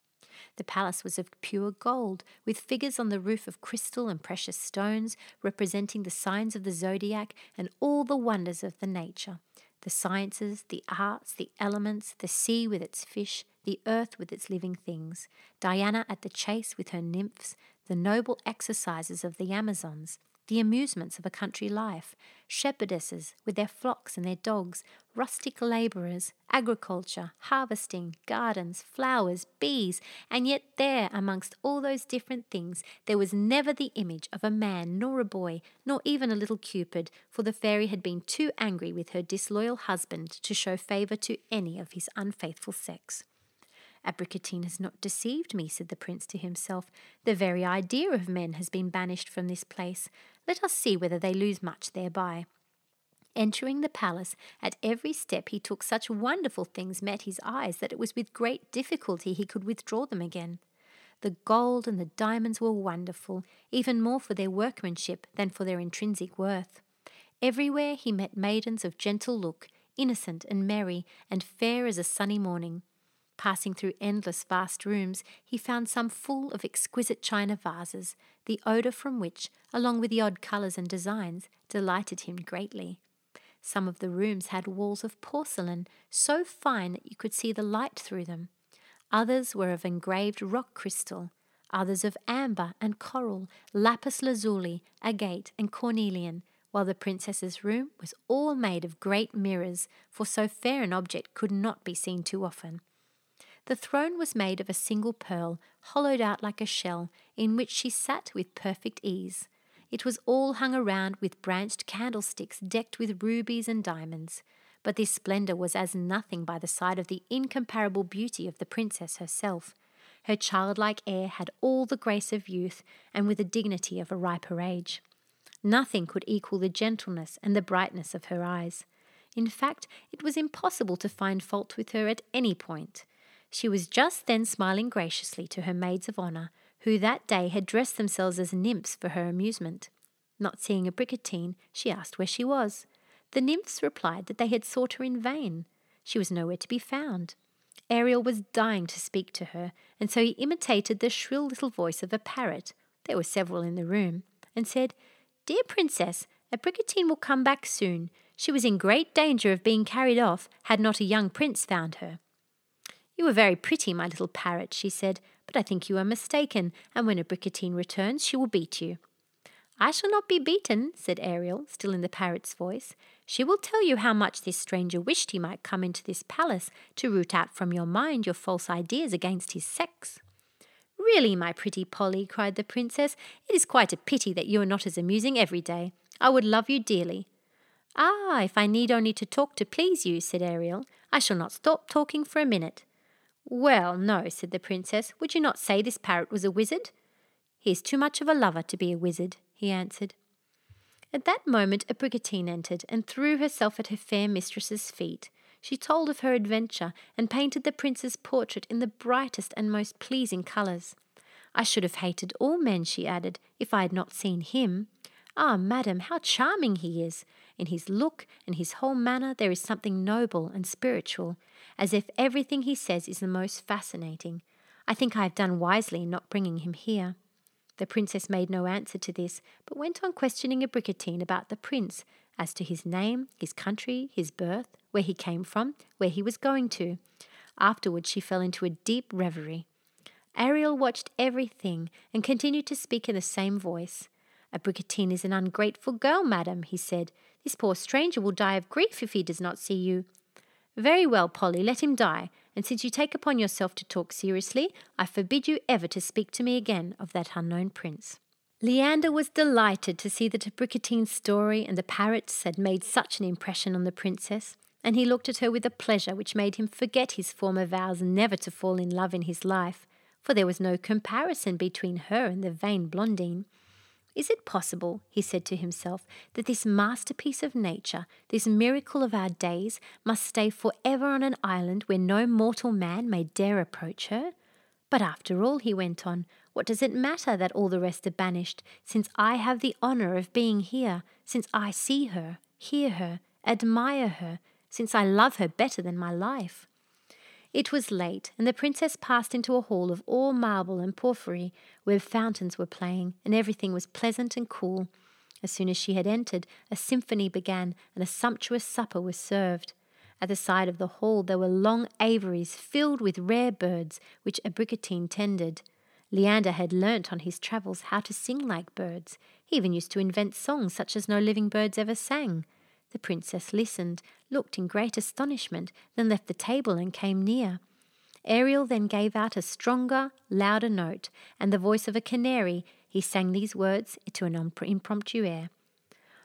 The palace was of pure gold, with figures on the roof of crystal and precious stones, representing the signs of the zodiac and all the wonders of the nature, the sciences, the arts, the elements, the sea with its fish, the earth with its living things, Diana at the chase with her nymphs, the noble exercises of the Amazons, the amusements of a country life, shepherdesses with their flocks and their dogs, rustic labourers, agriculture, harvesting, gardens, flowers, bees, and yet there, amongst all those different things, there was never the image of a man nor a boy, nor even a little Cupid, for the fairy had been too angry with her disloyal husband to show favour to any of his unfaithful sex. Abricotine has not deceived me, said the prince to himself. The very idea of men has been banished from this place. Let us see whether they lose much thereby. Entering the palace, at every step he took such wonderful things met his eyes that it was with great difficulty he could withdraw them again. The gold and the diamonds were wonderful, even more for their workmanship than for their intrinsic worth. Everywhere he met maidens of gentle look, innocent and merry, and fair as a sunny morning. Passing through endless vast rooms, he found some full of exquisite china vases, the odour from which, along with the odd colours and designs, delighted him greatly. Some of the rooms had walls of porcelain, so fine that you could see the light through them. Others were of engraved rock crystal, others of amber and coral, lapis lazuli, agate and cornelian, while the princess's room was all made of great mirrors, for so fair an object could not be seen too often. The throne was made of a single pearl, hollowed out like a shell, in which she sat with perfect ease. It was all hung around with branched candlesticks decked with rubies and diamonds. But this splendour was as nothing by the side of the incomparable beauty of the princess herself. Her childlike air had all the grace of youth, and with the dignity of a riper age. Nothing could equal the gentleness and the brightness of her eyes. In fact, it was impossible to find fault with her at any point. She was just then smiling graciously to her maids of honour, who that day had dressed themselves as nymphs for her amusement. Not seeing Abricotine, she asked where she was. The nymphs replied that they had sought her in vain. She was nowhere to be found. Ariel was dying to speak to her, and so he imitated the shrill little voice of a parrot, there were several in the room, and said, "Dear princess, Abricotine will come back soon. She was in great danger of being carried off, had not a young prince found her." "You are very pretty, my little parrot," she said, "but I think you are mistaken, and when Abricotine returns she will beat you." "I shall not be beaten," said Ariel, still in the parrot's voice. "She will tell you how much this stranger wished he might come into this palace to root out from your mind your false ideas against his sex." "Really, my pretty Polly," cried the princess, "it is quite a pity that you are not as amusing every day. I would love you dearly." "Ah, if I need only to talk to please you," said Ariel, "I shall not stop talking for a minute." "Well, no," said the princess, "would you not say this parrot was a wizard?" "He is too much of a lover to be a wizard," he answered. At that moment Abricotine entered, and threw herself at her fair mistress's feet. She told of her adventure, and painted the prince's portrait in the brightest and most pleasing colours. "I should have hated all men," she added, "if I had not seen him. Ah, madam, how charming he is! In his look and his whole manner there is something noble and spiritual, as if everything he says is the most fascinating. I think I have done wisely in not bringing him here." The princess made no answer to this, but went on questioning Abricotine about the prince, as to his name, his country, his birth, where he came from, where he was going to. Afterwards she fell into a deep reverie. Ariel watched everything, and continued to speak in the same voice. "Abricotine is an ungrateful girl, madam," he said. "This poor stranger will die of grief if he does not see you." "Very well, Polly, let him die, and since you take upon yourself to talk seriously, I forbid you ever to speak to me again of that unknown prince." Leander was delighted to see that Abricotine's story and the parrots had made such an impression on the princess, and he looked at her with a pleasure which made him forget his former vows never to fall in love in his life, for there was no comparison between her and the vain Blondine. Is it possible, he said to himself, that this masterpiece of nature, this miracle of our days, must stay forever on an island where no mortal man may dare approach her? But after all, he went on, what does it matter that all the rest are banished, since I have the honour of being here, since I see her, hear her, admire her, since I love her better than my life? It was late, and the princess passed into a hall of all marble and porphyry, where fountains were playing, and everything was pleasant and cool. As soon as she had entered, a symphony began, and a sumptuous supper was served. At the side of the hall there were long aviaries filled with rare birds, which Abricotine tended. Leander had learnt on his travels how to sing like birds. He even used to invent songs such as no living birds ever sang. The princess listened, looked in great astonishment, then left the table and came near. Ariel then gave out a stronger, louder note, and the voice of a canary, he sang these words to an impromptu air.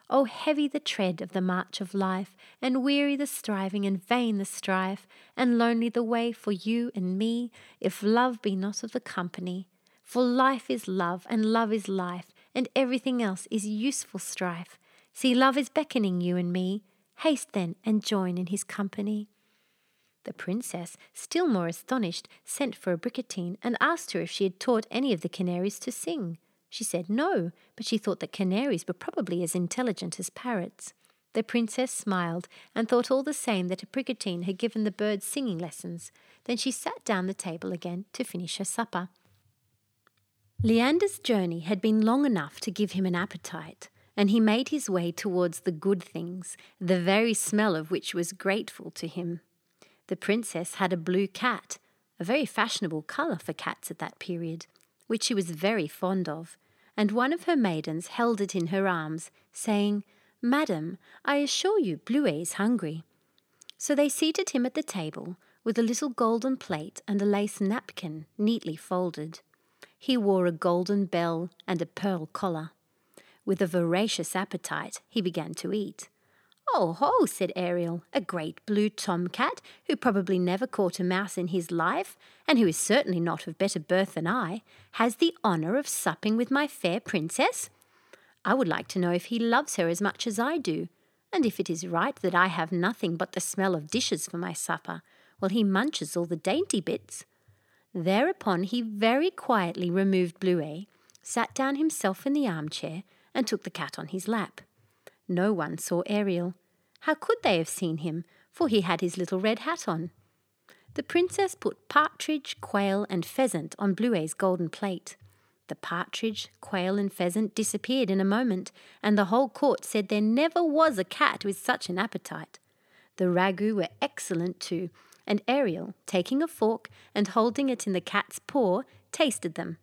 Oh, heavy the tread of the march of life, and weary the striving, and vain the strife, and lonely the way for you and me, if love be not of the company. For life is love, and love is life, and everything else is useful strife. See, love is beckoning you and me. Haste then and join in his company. The princess, still more astonished, sent for Abricotine and asked her if she had taught any of the canaries to sing. She said no, but she thought that canaries were probably as intelligent as parrots. The princess smiled and thought all the same that Abricotine had given the birds singing lessons. Then she sat down the table again to finish her supper. Leander's journey had been long enough to give him an appetite, and he made his way towards the good things, the very smell of which was grateful to him. The princess had a blue cat, a very fashionable colour for cats at that period, which she was very fond of. And one of her maidens held it in her arms, saying, "Madam, I assure you Bluet is hungry." So they seated him at the table, with a little golden plate and a lace napkin neatly folded. He wore a golden bell and a pearl collar. With a voracious appetite, he began to eat. "Oh, ho," said Ariel, "a great blue tomcat, who probably never caught a mouse in his life, and who is certainly not of better birth than I, has the honour of supping with my fair princess. I would like to know if he loves her as much as I do, and if it is right that I have nothing but the smell of dishes for my supper, while he munches all the dainty bits." Thereupon he very quietly removed Bluet, sat down himself in the armchair, and took the cat on his lap. No one saw Ariel. How could they have seen him, for he had his little red hat on? The princess put partridge, quail, and pheasant on Bluet's golden plate. The partridge, quail, and pheasant disappeared in a moment, and the whole court said there never was a cat with such an appetite. The ragout were excellent too, and Ariel, taking a fork and holding it in the cat's paw, tasted them.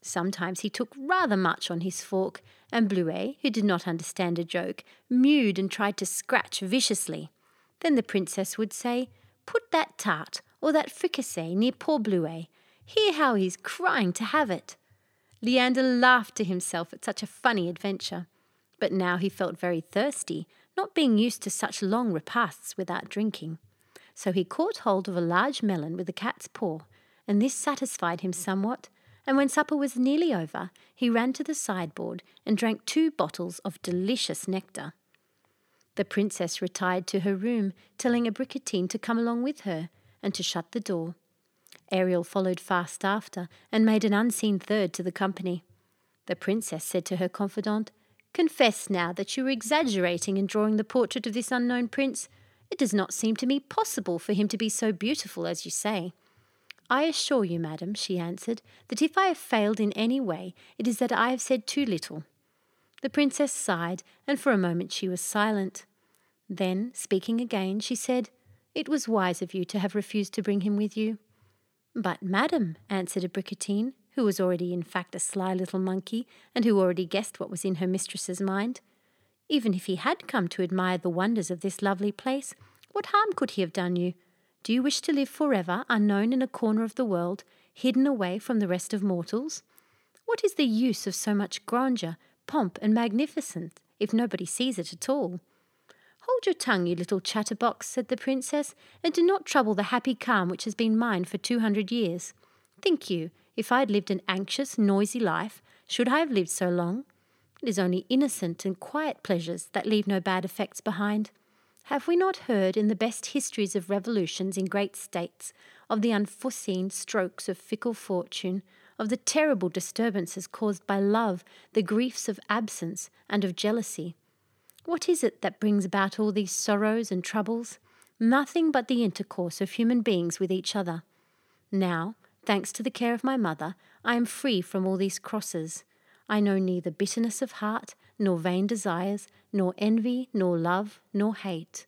Sometimes he took rather much on his fork, and Bluet, who did not understand a joke, mewed and tried to scratch viciously. Then the princess would say, "Put that tart or that fricassee near poor Bluet. Hear how he's crying to have it." Leander laughed to himself at such a funny adventure. But now he felt very thirsty, not being used to such long repasts without drinking. So he caught hold of a large melon with the cat's paw, and this satisfied him somewhat, and when supper was nearly over, he ran to the sideboard and drank two bottles of delicious nectar. The princess retired to her room, telling Abricotine to come along with her and to shut the door. Ariel followed fast after and made an unseen third to the company. The princess said to her confidant, "Confess now that you are exaggerating in drawing the portrait of this unknown prince. It does not seem to me possible for him to be so beautiful as you say." "I assure you, madam," she answered, "that if I have failed in any way, it is that I have said too little." The princess sighed, and for a moment she was silent. Then, speaking again, she said, "It was wise of you to have refused to bring him with you." "But, madam," answered Abricotine, who was already in fact a sly little monkey, and who already guessed what was in her mistress's mind, "even if he had come to admire the wonders of this lovely place, what harm could he have done you? Do you wish to live forever, unknown in a corner of the world, hidden away from the rest of mortals? What is the use of so much grandeur, pomp, and magnificence, if nobody sees it at all?" "Hold your tongue, you little chatterbox," said the princess, "and do not trouble the happy calm which has been mine for two hundred years. Think you, if I had lived an anxious, noisy life, should I have lived so long? It is only innocent and quiet pleasures that leave no bad effects behind. Have we not heard in the best histories of revolutions in great states of the unforeseen strokes of fickle fortune, of the terrible disturbances caused by love, the griefs of absence, and of jealousy? What is it that brings about all these sorrows and troubles? Nothing but the intercourse of human beings with each other. Now, thanks to the care of my mother, I am free from all these crosses. I know neither bitterness of heart, nor vain desires, nor envy, nor love, nor hate.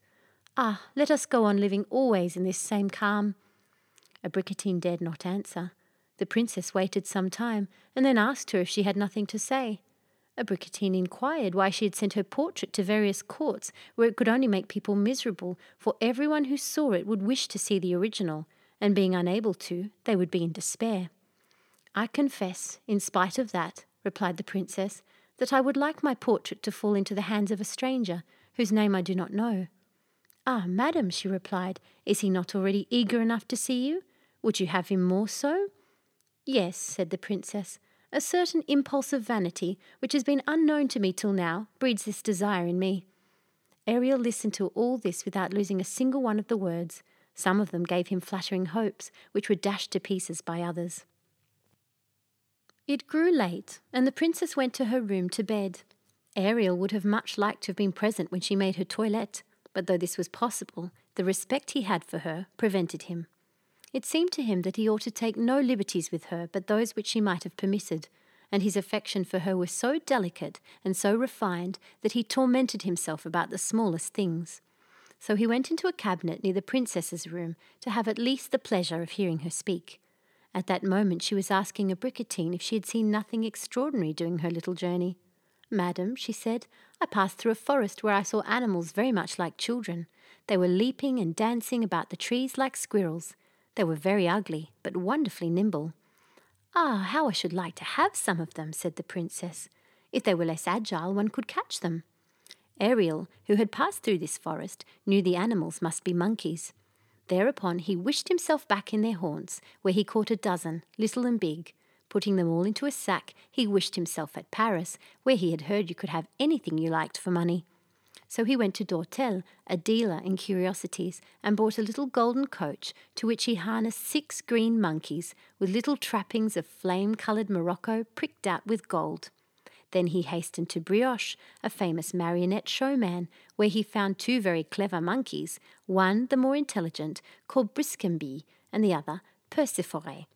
Ah, let us go on living always in this same calm. Abricotine dared not answer. The princess waited some time, and then asked her if she had nothing to say. Abricotine inquired why she had sent her portrait to various courts, where it could only make people miserable, for everyone who saw it would wish to see the original, and being unable to, they would be in despair. I confess, in spite of that, replied the princess, that I would like my portrait to fall into the hands of a stranger, whose name I do not know. Ah, madam, she replied, is he not already eager enough to see you? Would you have him more so? Yes, said the princess, a certain impulse of vanity, which has been unknown to me till now, breeds this desire in me. Ariel listened to all this without losing a single one of the words. Some of them gave him flattering hopes, which were dashed to pieces by others. It grew late, and the princess went to her room to bed. Ariel would have much liked to have been present when she made her toilette, but though this was possible, the respect he had for her prevented him. It seemed to him that he ought to take no liberties with her but those which she might have permitted, and his affection for her was so delicate and so refined that he tormented himself about the smallest things. So he went into a cabinet near the princess's room to have at least the pleasure of hearing her speak. At that moment she was asking Abricotine if she had seen nothing extraordinary during her little journey. "Madam," she said, "I passed through a forest where I saw animals very much like children. They were leaping and dancing about the trees like squirrels. They were very ugly, but wonderfully nimble." "Ah, how I should like to have some of them," said the princess. "If they were less agile, one could catch them." Ariel, who had passed through this forest, knew the animals must be monkeys. Thereupon he wished himself back in their haunts, where he caught a dozen, little and big. Putting them all into a sack, he wished himself at Paris, where he had heard you could have anything you liked for money. So he went to Dortel, a dealer in curiosities, and bought a little golden coach, to which he harnessed six green monkeys, with little trappings of flame-coloured morocco pricked out with gold. Then he hastened to Brioche, a famous marionette showman, where he found two very clever monkeys, one the more intelligent, called Briscambille, and the other Persiforay.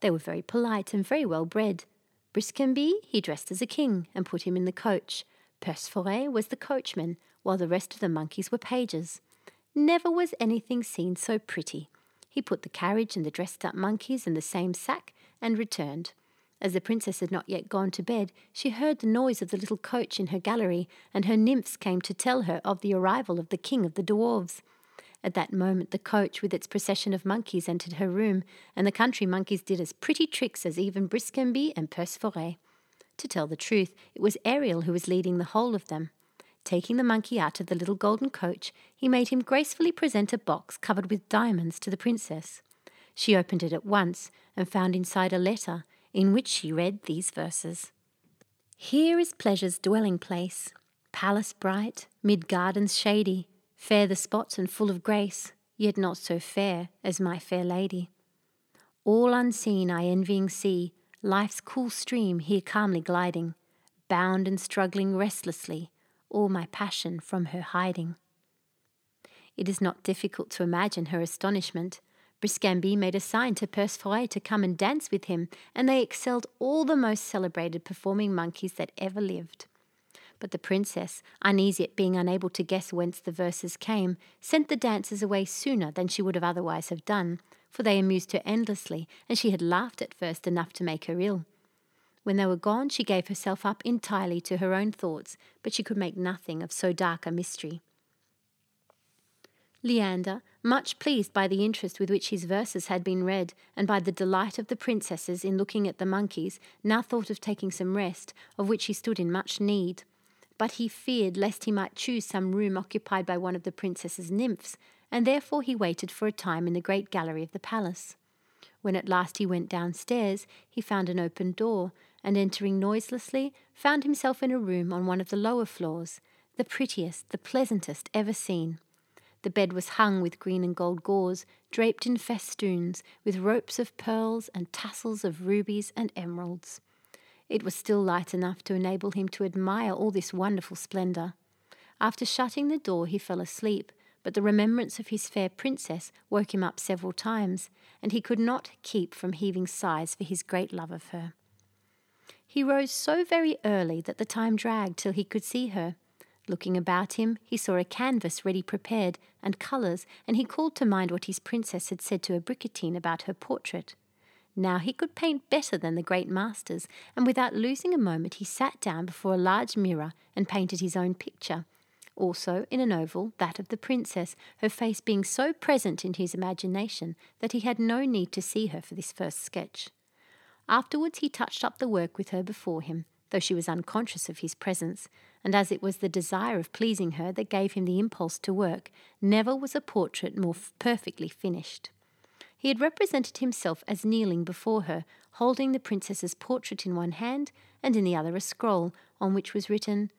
They were very polite and very well bred. Briscambille he dressed as a king and put him in the coach. Persiforay was the coachman, while the rest of the monkeys were pages. Never was anything seen so pretty. He put the carriage and the dressed-up monkeys in the same sack and returned. As the princess had not yet gone to bed, she heard the noise of the little coach in her gallery, and her nymphs came to tell her of the arrival of the king of the dwarves. At that moment the coach with its procession of monkeys entered her room, and the country monkeys did as pretty tricks as even Briscambille and Persiforay. To tell the truth, it was Ariel who was leading the whole of them. Taking the monkey out of the little golden coach, he made him gracefully present a box covered with diamonds to the princess. She opened it at once, and found inside a letter, in which she read these verses. "Here is pleasure's dwelling place, palace bright, mid gardens shady, fair the spot and full of grace, yet not so fair as my fair lady. All unseen I envying see, life's cool stream here calmly gliding, bound and struggling restlessly, all my passion from her hiding." It is not difficult to imagine her astonishment. Briscambille made a sign to Persiforay to come and dance with him, and they excelled all the most celebrated performing monkeys that ever lived. But the princess, uneasy at being unable to guess whence the verses came, sent the dancers away sooner than she would have otherwise have done, for they amused her endlessly, and she had laughed at first enough to make her ill. When they were gone, she gave herself up entirely to her own thoughts, but she could make nothing of so dark a mystery. Leander, much pleased by the interest with which his verses had been read, and by the delight of the princesses in looking at the monkeys, now thought of taking some rest, of which he stood in much need. But he feared lest he might choose some room occupied by one of the princess's nymphs, and therefore he waited for a time in the great gallery of the palace. When at last he went downstairs, he found an open door, and entering noiselessly, found himself in a room on one of the lower floors, the prettiest, the pleasantest ever seen. The bed was hung with green and gold gauze, draped in festoons, with ropes of pearls and tassels of rubies and emeralds. It was still light enough to enable him to admire all this wonderful splendour. After shutting the door he fell asleep, but the remembrance of his fair princess woke him up several times, and he could not keep from heaving sighs for his great love of her. He rose so very early that the time dragged till he could see her. Looking about him, he saw a canvas ready prepared, and colours, and he called to mind what his princess had said to Abricotine about her portrait. Now he could paint better than the great masters, and without losing a moment he sat down before a large mirror and painted his own picture, also in an oval, that of the princess, her face being so present in his imagination that he had no need to see her for this first sketch. Afterwards he touched up the work with her before him, though she was unconscious of his presence, and as it was the desire of pleasing her that gave him the impulse to work, never was a portrait more perfectly finished. He had represented himself as kneeling before her, holding the princess's portrait in one hand and in the other a scroll, on which was written,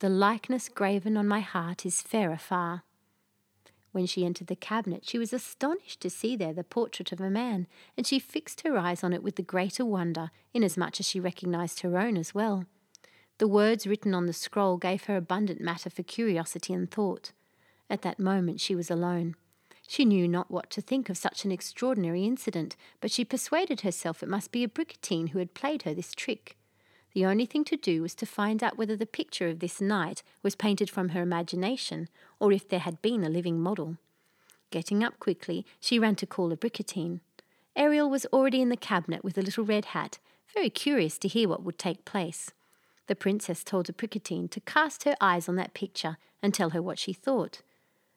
"The likeness graven on my heart is fairer far." When she entered the cabinet, she was astonished to see there the portrait of a man, and she fixed her eyes on it with the greater wonder, inasmuch as she recognised her own as well. The words written on the scroll gave her abundant matter for curiosity and thought. At that moment she was alone. She knew not what to think of such an extraordinary incident, but she persuaded herself it must be Abricotine who had played her this trick. The only thing to do was to find out whether the picture of this knight was painted from her imagination, or if there had been a living model. Getting up quickly, she ran to call Abricotine. Ariel was already in the cabinet with a little red hat, very curious to hear what would take place. The princess told Abricotine to cast her eyes on that picture and tell her what she thought.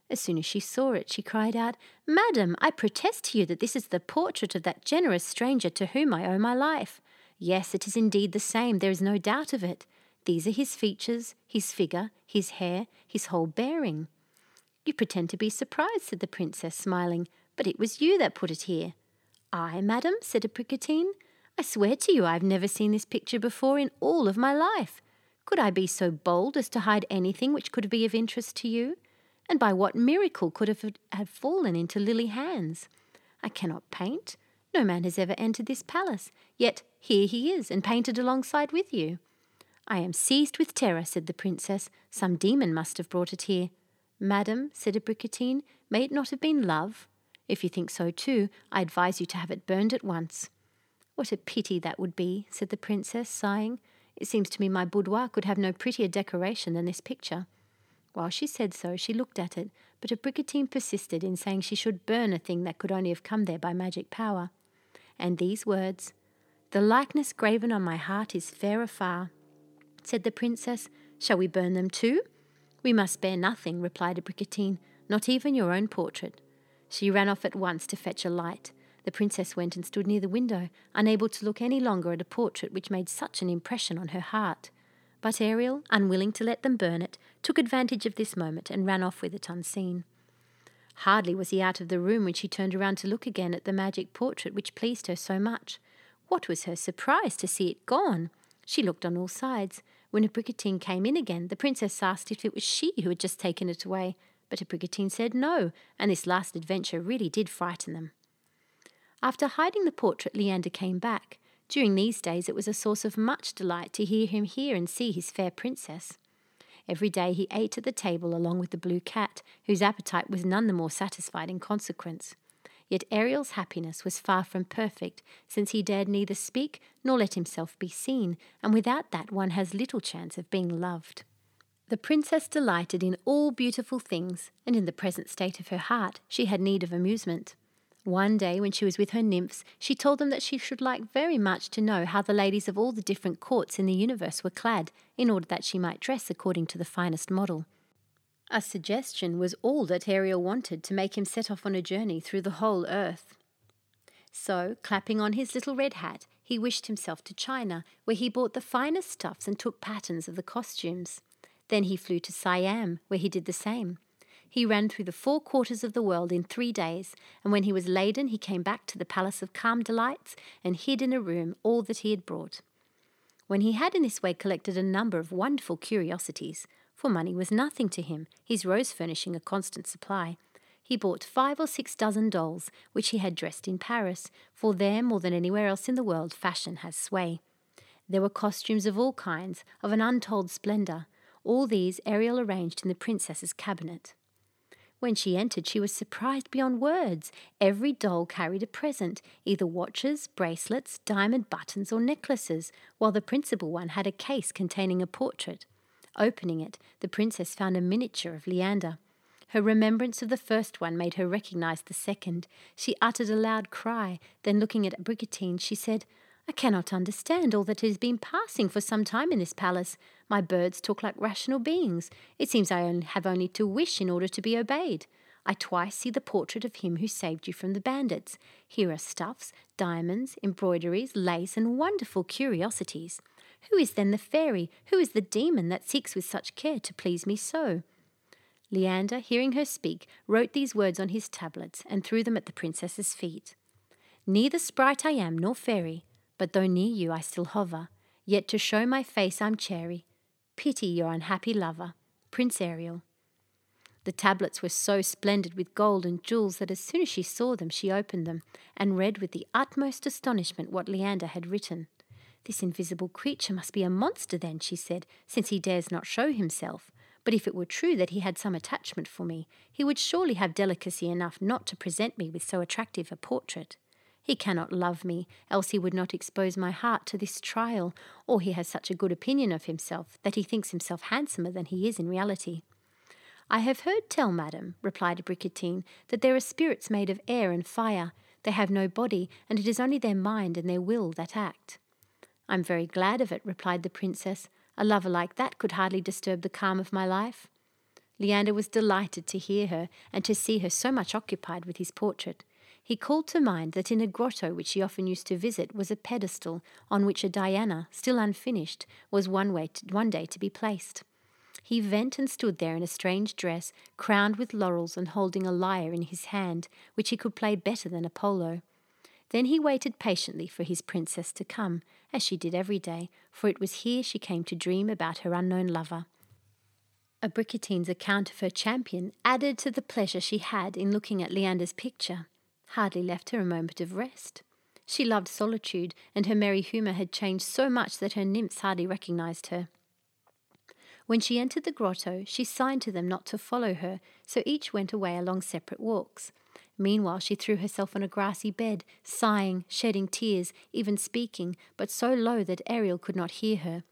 As soon as she saw it, she cried out, "Madam, I protest to you that this is the portrait of that generous stranger to whom I owe my life. Yes, it is indeed the same, there is no doubt of it. These are his features, his figure, his hair, his whole bearing." "You pretend to be surprised," said the princess, smiling, "but it was you that put it here." "I, madam?" said Abricotine. "I swear to you I have never seen this picture before in all of my life. Could I be so bold as to hide anything which could be of interest to you? And by what miracle could it have fallen into lily hands? I cannot paint. No man has ever entered this palace, yet here he is, and painted alongside with you." "I am seized with terror," said the princess. "Some demon must have brought it here." "Madam," said Abricotine, "may it not have been love? If you think so too, I advise you to have it burned at once." "What a pity that would be," said the princess, sighing. "It seems to me my boudoir could have no prettier decoration than this picture." While she said so, she looked at it, but Abricotine persisted in saying she should burn a thing that could only have come there by magic power. And these words, "The likeness graven on my heart is fairer far," said the princess. "Shall we burn them too?" "We must spare nothing," replied Abricotine, "not even your own portrait." She ran off at once to fetch a light. The princess went and stood near the window, unable to look any longer at a portrait which made such an impression on her heart. But Ariel, unwilling to let them burn it, took advantage of this moment and ran off with it unseen. Hardly was he out of the room when she turned around to look again at the magic portrait which pleased her so much. What was her surprise to see it gone? She looked on all sides. When Abricotine came in again, the princess asked if it was she who had just taken it away, but Abricotine said no, and this last adventure really did frighten them. After hiding the portrait, Leander came back. During these days it was a source of much delight to hear him hear and see his fair princess. Every day he ate at the table along with the blue cat, whose appetite was none the more satisfied in consequence. Yet Ariel's happiness was far from perfect, since he dared neither speak nor let himself be seen, and without that one has little chance of being loved. The princess delighted in all beautiful things, and in the present state of her heart she had need of amusement. One day, when she was with her nymphs, she told them that she should like very much to know how the ladies of all the different courts in the universe were clad, in order that she might dress according to the finest model. A suggestion was all that Ariel wanted to make him set off on a journey through the whole earth. So, clapping on his little red hat, he wished himself to China, where he bought the finest stuffs and took patterns of the costumes. Then he flew to Siam, where he did the same. he ran through the four quarters of the world in three days, and when he was laden he came back to the Palace of Calm Delights and hid in a room all that he had brought. When he had in this way collected a number of wonderful curiosities, for money was nothing to him, his rose furnishing a constant supply, he bought five or six dozen dolls, which he had dressed in Paris, for there more than anywhere else in the world fashion has sway. There were costumes of all kinds, of an untold splendour. All these Ariel arranged in the princess's cabinet. When she entered, she was surprised beyond words. Every doll carried a present, either watches, bracelets, diamond buttons or necklaces, while the principal one had a case containing a portrait. Opening it, the princess found a miniature of Leander. Her remembrance of the first one made her recognise the second. She uttered a loud cry, then looking at Abricotine, she said, "I cannot understand all that has been passing for some time in this palace. My birds talk like rational beings. It seems I have only to wish in order to be obeyed. I twice see the portrait of him who saved you from the bandits. Here are stuffs, diamonds, embroideries, lace, and wonderful curiosities. Who is then the fairy? Who is the demon that seeks with such care to please me so?" Leander, hearing her speak, wrote these words on his tablets and threw them at the princess's feet. "Neither sprite I am nor fairy, but though near you I still hover, yet to show my face I'm chary. Pity your unhappy lover, Prince Ariel." The tablets were so splendid with gold and jewels that as soon as she saw them she opened them and read with the utmost astonishment what Leander had written. "This invisible creature must be a monster then," she said, "since he dares not show himself. But if it were true that he had some attachment for me, he would surely have delicacy enough not to present me with so attractive a portrait. He cannot love me, else he would not expose my heart to this trial, or he has such a good opinion of himself that he thinks himself handsomer than he is in reality." "I have heard tell, madam," replied Abricotine, "that there are spirits made of air and fire. They have no body, and it is only their mind and their will that act." "I am very glad of it," replied the princess. "A lover like that could hardly disturb the calm of my life." Leander was delighted to hear her and to see her so much occupied with his portrait. He called to mind that in a grotto which he often used to visit was a pedestal on which a Diana, still unfinished, was one, way to, one day to be placed. He went and stood there in a strange dress, crowned with laurels and holding a lyre in his hand, which he could play better than Apollo. Then he waited patiently for his princess to come, as she did every day, for it was here she came to dream about her unknown lover. Abricotine's account of her champion added to the pleasure she had in looking at Leander's picture. Hardly left her a moment of rest. She loved solitude, and her merry humour had changed so much that her nymphs hardly recognised her. When she entered the grotto, she signed to them not to follow her, so each went away along separate walks. Meanwhile she threw herself on a grassy bed, sighing, shedding tears, even speaking, but so low that Ariel could not hear her.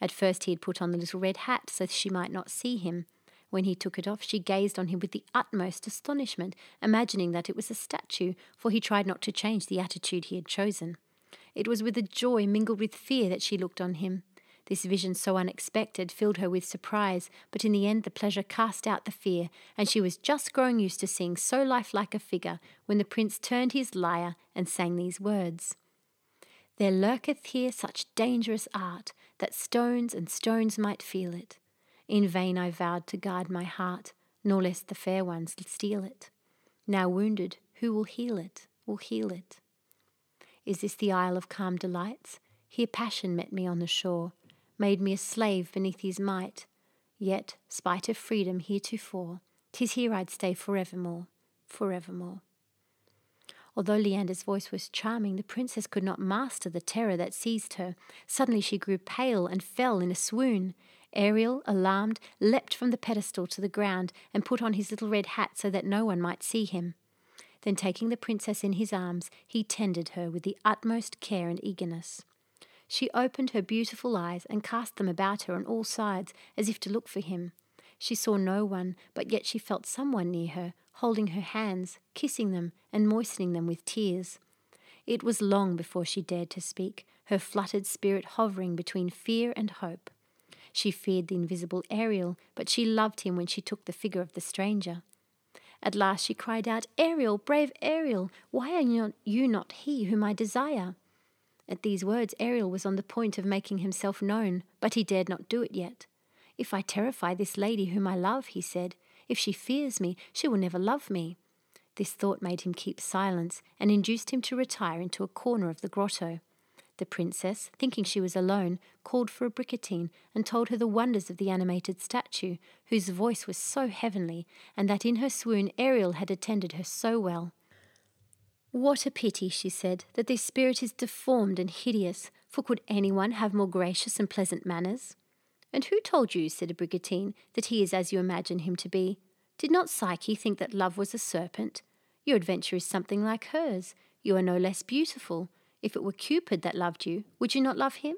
At first he had put on the little red hat so she might not see him. When he took it off, she gazed on him with the utmost astonishment, imagining that it was a statue, for he tried not to change the attitude he had chosen. It was with a joy mingled with fear that she looked on him. This vision so unexpected filled her with surprise, but in the end the pleasure cast out the fear, and she was just growing used to seeing so lifelike a figure when the prince turned his lyre and sang these words. "There lurketh here such dangerous art, that stones and stones might feel it. In vain I vowed to guard my heart, nor lest the fair ones steal it. Now wounded, who will heal it, will heal it? Is this the Isle of Calm Delights? Here passion met me on the shore, made me a slave beneath his might. Yet, spite of freedom heretofore, 'tis here I'd stay forevermore, forevermore." Although Leander's voice was charming, the princess could not master the terror that seized her. Suddenly she grew pale and fell in a swoon. Ariel, alarmed, leapt from the pedestal to the ground and put on his little red hat so that no one might see him. Then taking the princess in his arms, he tended her with the utmost care and eagerness. She opened her beautiful eyes and cast them about her on all sides as if to look for him. She saw no one, but yet she felt someone near her, holding her hands, kissing them and moistening them with tears. It was long before she dared to speak, her fluttered spirit hovering between fear and hope. She feared the invisible Ariel, but she loved him when she took the figure of the stranger. At last she cried out, "Ariel, brave Ariel, why are you not, you not he whom I desire?" At these words Ariel was on the point of making himself known, but he dared not do it yet. "If I terrify this lady whom I love," he said, If she fears me, she will never love me." This thought made him keep silence and induced him to retire into a corner of the grotto. The princess, thinking she was alone, called for Abricotine and told her the wonders of the animated statue, whose voice was so heavenly, and that in her swoon Ariel had attended her so well. "What a pity," she said, "that this spirit is deformed and hideous, for could anyone have more gracious and pleasant manners?" "And who told you," said Abricotine, "that he is as you imagine him to be? Did not Psyche think that love was a serpent? Your adventure is something like hers. You are no less beautiful. If it were Cupid that loved you, would you not love him?"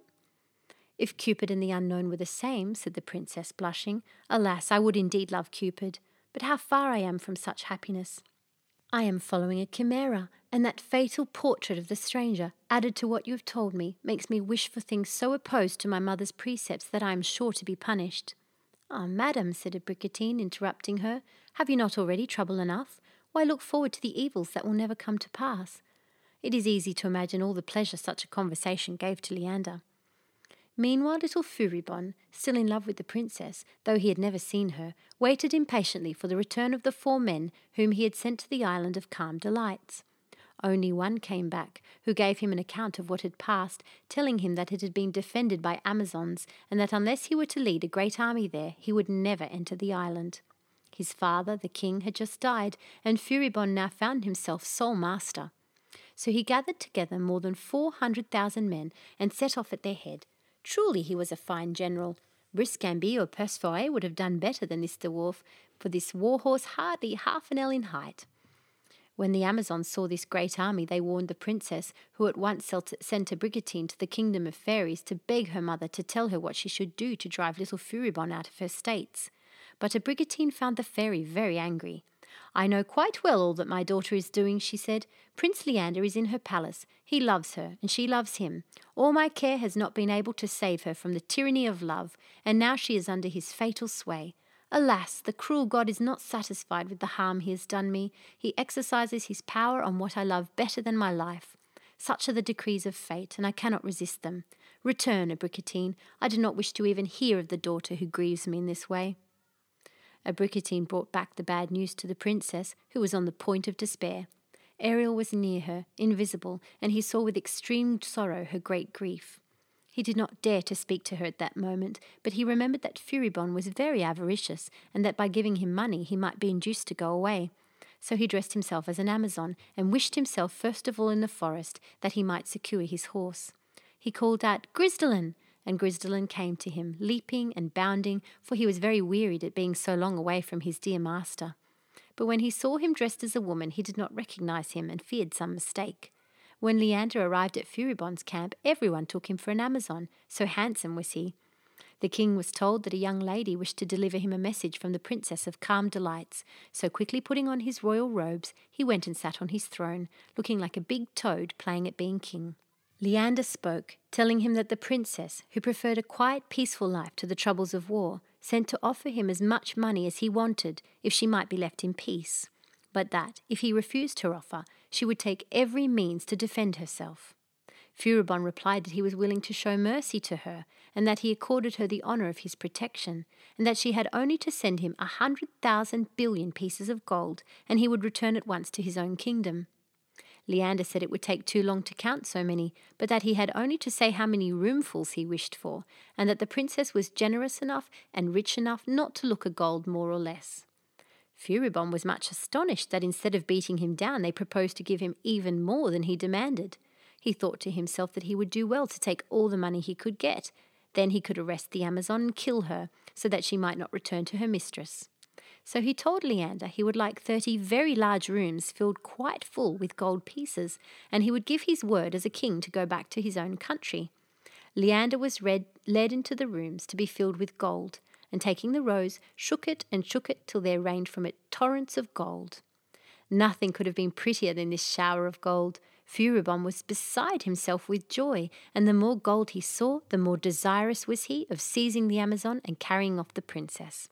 "If Cupid and the unknown were the same," said the princess, blushing, "alas, I would indeed love Cupid. But how far I am from such happiness. I am following a chimera, and that fatal portrait of the stranger, added to what you have told me, makes me wish for things so opposed to my mother's precepts that I am sure to be punished." "Ah, madam," said Abricotine, interrupting her, "have you not already trouble enough? Why look forward to the evils that will never come to pass?" It is easy to imagine all the pleasure such a conversation gave to Leander. Meanwhile, little Furibon, still in love with the princess, though he had never seen her, waited impatiently for the return of the four men whom he had sent to the Island of Calm Delights. Only one came back, who gave him an account of what had passed, telling him that it had been defended by Amazons, and that unless he were to lead a great army there, he would never enter the island. His father, the king, had just died, and Furibon now found himself sole master. So he gathered together more than four hundred thousand men and set off at their head. Truly he was a fine general. Briscambille or Persiforay would have done better than this dwarf, for this war-horse hardly half an ell in height. When the Amazons saw this great army, they warned the princess, who at once sent Abricotine to the kingdom of fairies to beg her mother to tell her what she should do to drive little Furibon out of her states. But Abricotine found the fairy very angry. "I know quite well all that my daughter is doing," she said. "Prince Leander is in her palace. He loves her, and she loves him. All my care has not been able to save her from the tyranny of love, and now she is under his fatal sway. Alas, the cruel god is not satisfied with the harm he has done me. He exercises his power on what I love better than my life. Such are the decrees of fate, and I cannot resist them. Return, Abricotine. I do not wish to even hear of the daughter who grieves me in this way." Abricotine brought back the bad news to the princess, who was on the point of despair. Ariel was near her, invisible, and he saw with extreme sorrow her great grief. He did not dare to speak to her at that moment, but he remembered that Furibon was very avaricious, and that by giving him money he might be induced to go away. So he dressed himself as an Amazon, and wished himself first of all in the forest, that he might secure his horse. He called out, "Grisdelin!" And Grisdelin came to him, leaping and bounding, for he was very wearied at being so long away from his dear master. But when he saw him dressed as a woman, he did not recognize him and feared some mistake. When Leander arrived at Furibon's camp, everyone took him for an Amazon, so handsome was he. The king was told that a young lady wished to deliver him a message from the Princess of Calm Delights, so quickly putting on his royal robes, he went and sat on his throne, looking like a big toad playing at being king. Leander spoke, telling him that the princess, who preferred a quiet, peaceful life to the troubles of war, sent to offer him as much money as he wanted if she might be left in peace, but that, if he refused her offer, she would take every means to defend herself. Furibon replied that he was willing to show mercy to her, and that he accorded her the honour of his protection, and that she had only to send him a hundred thousand billion pieces of gold, and he would return at once to his own kingdom. Leander said it would take too long to count so many, but that he had only to say how many roomfuls he wished for, and that the princess was generous enough and rich enough not to look a gold more or less. Furibon was much astonished that instead of beating him down, they proposed to give him even more than he demanded. He thought to himself that he would do well to take all the money he could get. Then he could arrest the Amazon and kill her, so that she might not return to her mistress. So he told Leander he would like thirty very large rooms filled quite full with gold pieces, and he would give his word as a king to go back to his own country. Leander was read, led into the rooms to be filled with gold, and taking the rose, shook it and shook it till there rained from it torrents of gold. Nothing could have been prettier than this shower of gold. Furibon was beside himself with joy, and the more gold he saw, the more desirous was he of seizing the Amazon and carrying off the princess.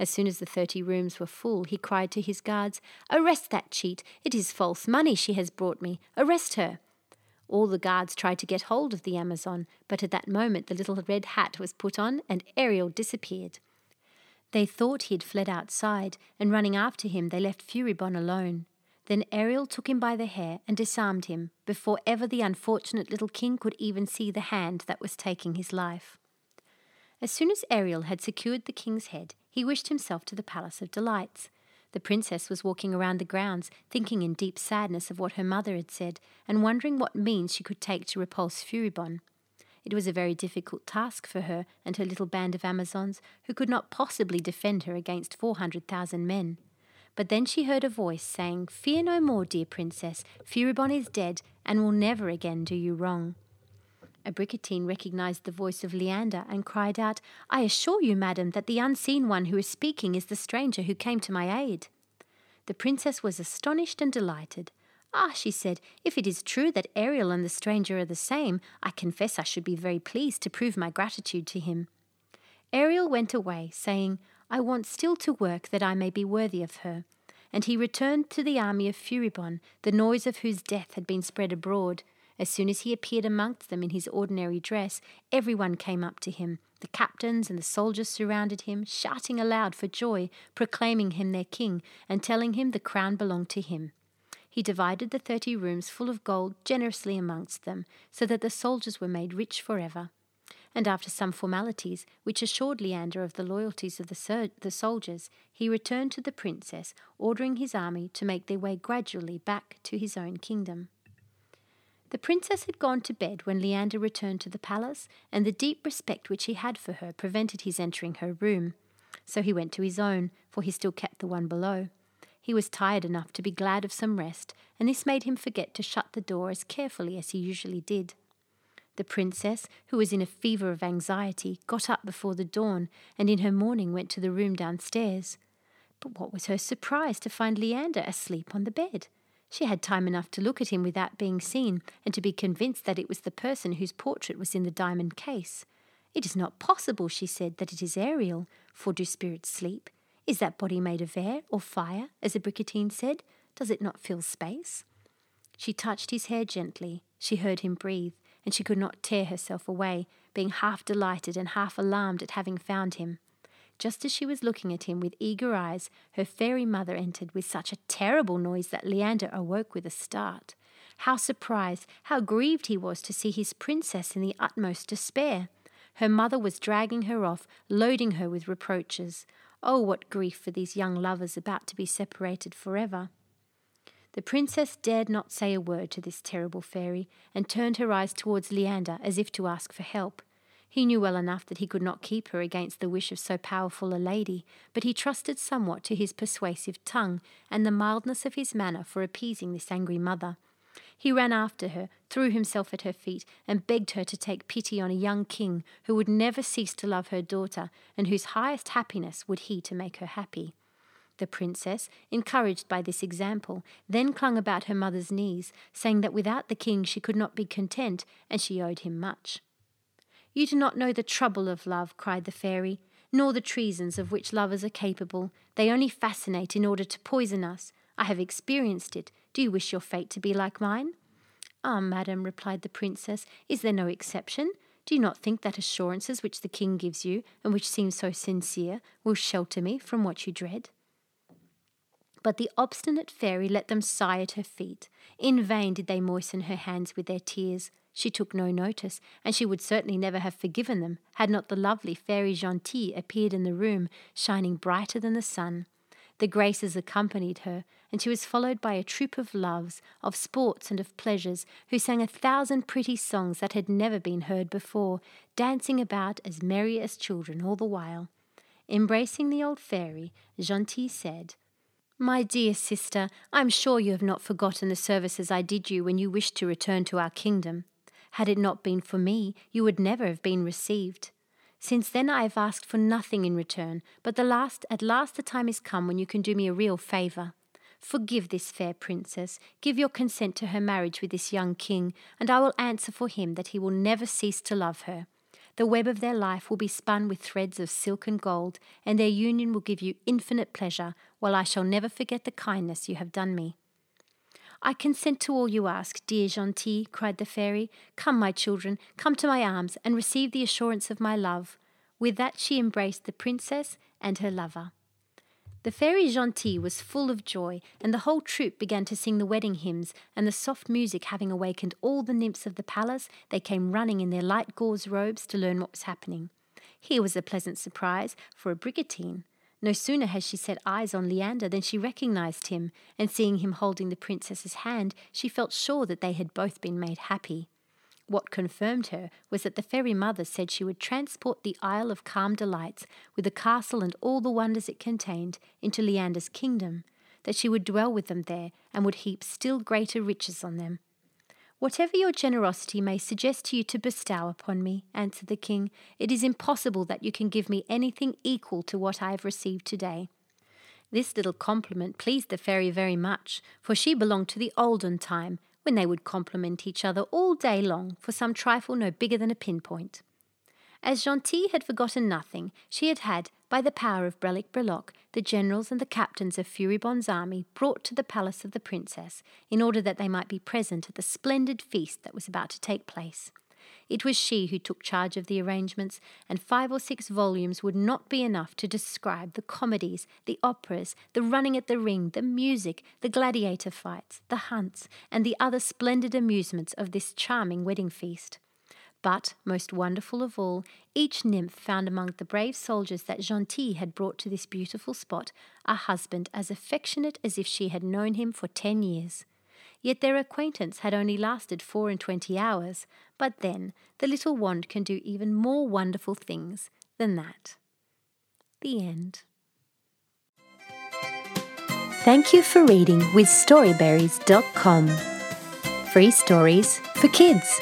As soon as the thirty rooms were full, he cried to his guards, "Arrest that cheat! It is false money she has brought me! Arrest her!" All the guards tried to get hold of the Amazon, but at that moment the little red hat was put on and Ariel disappeared. They thought he had fled outside, and running after him they left Furibon alone. Then Ariel took him by the hair and disarmed him, before ever the unfortunate little king could even see the hand that was taking his life. As soon as Ariel had secured the king's head, he wished himself to the Palace of Delights. The princess was walking around the grounds, thinking in deep sadness of what her mother had said, and wondering what means she could take to repulse Furibon. It was a very difficult task for her and her little band of Amazons, who could not possibly defend her against four hundred thousand men. But then she heard a voice saying, "Fear no more, dear princess, Furibon is dead, and will never again do you wrong." Abricotine recognized the voice of Leander and cried out, "I assure you, madam, that the unseen one who is speaking is the stranger who came to my aid." The princess was astonished and delighted. "Ah," she said, "if it is true that Ariel and the stranger are the same, I confess I should be very pleased to prove my gratitude to him." Ariel went away, saying, "I want still to work that I may be worthy of her." And he returned to the army of Furibon, the noise of whose death had been spread abroad. As soon as he appeared amongst them in his ordinary dress, everyone came up to him. The captains and the soldiers surrounded him, shouting aloud for joy, proclaiming him their king, and telling him the crown belonged to him. He divided the thirty rooms full of gold generously amongst them, so that the soldiers were made rich forever. And after some formalities, which assured Leander of the loyalties of the, sur- the soldiers, he returned to the princess, ordering his army to make their way gradually back to his own kingdom. The princess had gone to bed when Leander returned to the palace, and the deep respect which he had for her prevented his entering her room. So he went to his own, for he still kept the one below. He was tired enough to be glad of some rest, and this made him forget to shut the door as carefully as he usually did. The princess, who was in a fever of anxiety, got up before the dawn, and in her mourning went to the room downstairs. But what was her surprise to find Leander asleep on the bed? She had time enough to look at him without being seen, and to be convinced that it was the person whose portrait was in the diamond case. "It is not possible," she said, "that it is Ariel, for do spirits sleep? Is that body made of air or fire, as Abricotine said? Does it not fill space?" She touched his hair gently. She heard him breathe, and she could not tear herself away, being half delighted and half alarmed at having found him. Just as she was looking at him with eager eyes, her fairy mother entered with such a terrible noise that Leander awoke with a start. How surprised, how grieved he was to see his princess in the utmost despair! Her mother was dragging her off, loading her with reproaches. Oh, what grief for these young lovers about to be separated forever! The princess dared not say a word to this terrible fairy, and turned her eyes towards Leander as if to ask for help. He knew well enough that he could not keep her against the wish of so powerful a lady, but he trusted somewhat to his persuasive tongue and the mildness of his manner for appeasing this angry mother. He ran after her, threw himself at her feet, and begged her to take pity on a young king who would never cease to love her daughter, and whose highest happiness would he to make her happy. The princess, encouraged by this example, then clung about her mother's knees, saying that without the king she could not be content, and she owed him much. "You do not know the trouble of love," cried the fairy, "nor the treasons of which lovers are capable. They only fascinate in order to poison us. I have experienced it. Do you wish your fate to be like mine?" "Ah, madam," replied the princess, "is there no exception? Do you not think that assurances which the king gives you, and which seem so sincere, will shelter me from what you dread?" But the obstinate fairy let them sigh at her feet. In vain did they moisten her hands with their tears. She took no notice, and she would certainly never have forgiven them, had not the lovely Fairy Gentille appeared in the room, shining brighter than the sun. The Graces accompanied her, and she was followed by a troop of loves, of sports and of pleasures, who sang a thousand pretty songs that had never been heard before, dancing about as merry as children all the while. Embracing the old fairy, Gentille said, "My dear sister, I am sure you have not forgotten the services I did you when you wished to return to our kingdom. Had it not been for me, you would never have been received. Since then I have asked for nothing in return, but the last, at last the time is come when you can do me a real favour. Forgive this fair princess, give your consent to her marriage with this young king, and I will answer for him that he will never cease to love her. The web of their life will be spun with threads of silk and gold, and their union will give you infinite pleasure, while I shall never forget the kindness you have done me." "I consent to all you ask, dear Gentille," cried the fairy. "Come, my children, come to my arms, and receive the assurance of my love." With that she embraced the princess, and her lover. The Fairy Gentille was full of joy, and the whole troop began to sing the wedding hymns, and the soft music having awakened all the nymphs of the palace, they came running in their light gauze robes to learn what was happening. Here was a pleasant surprise for Abricotine. No sooner had she set eyes on Leander than she recognised him, and seeing him holding the princess's hand, she felt sure that they had both been made happy. What confirmed her was that the fairy mother said she would transport the Isle of Calm Delights, with the castle and all the wonders it contained, into Leander's kingdom, that she would dwell with them there and would heap still greater riches on them. "Whatever your generosity may suggest to you to bestow upon me," answered the king, "it is impossible that you can give me anything equal to what I have received today." This little compliment pleased the fairy very much, for she belonged to the olden time, when they would compliment each other all day long for some trifle no bigger than a pinpoint. As Gentille had forgotten nothing, she had had, by the power of Brelic-Breloc, the generals and the captains of Furibon's army brought to the palace of the princess, in order that they might be present at the splendid feast that was about to take place. It was she who took charge of the arrangements, and five or six volumes would not be enough to describe the comedies, the operas, the running at the ring, the music, the gladiator fights, the hunts, and the other splendid amusements of this charming wedding feast. But, most wonderful of all, each nymph found among the brave soldiers that Gentille had brought to this beautiful spot a husband as affectionate as if she had known him for ten years. Yet their acquaintance had only lasted four and twenty hours, but then the little wand can do even more wonderful things than that. The end. Thank you for reading with Storyberries dot com. Free stories for kids.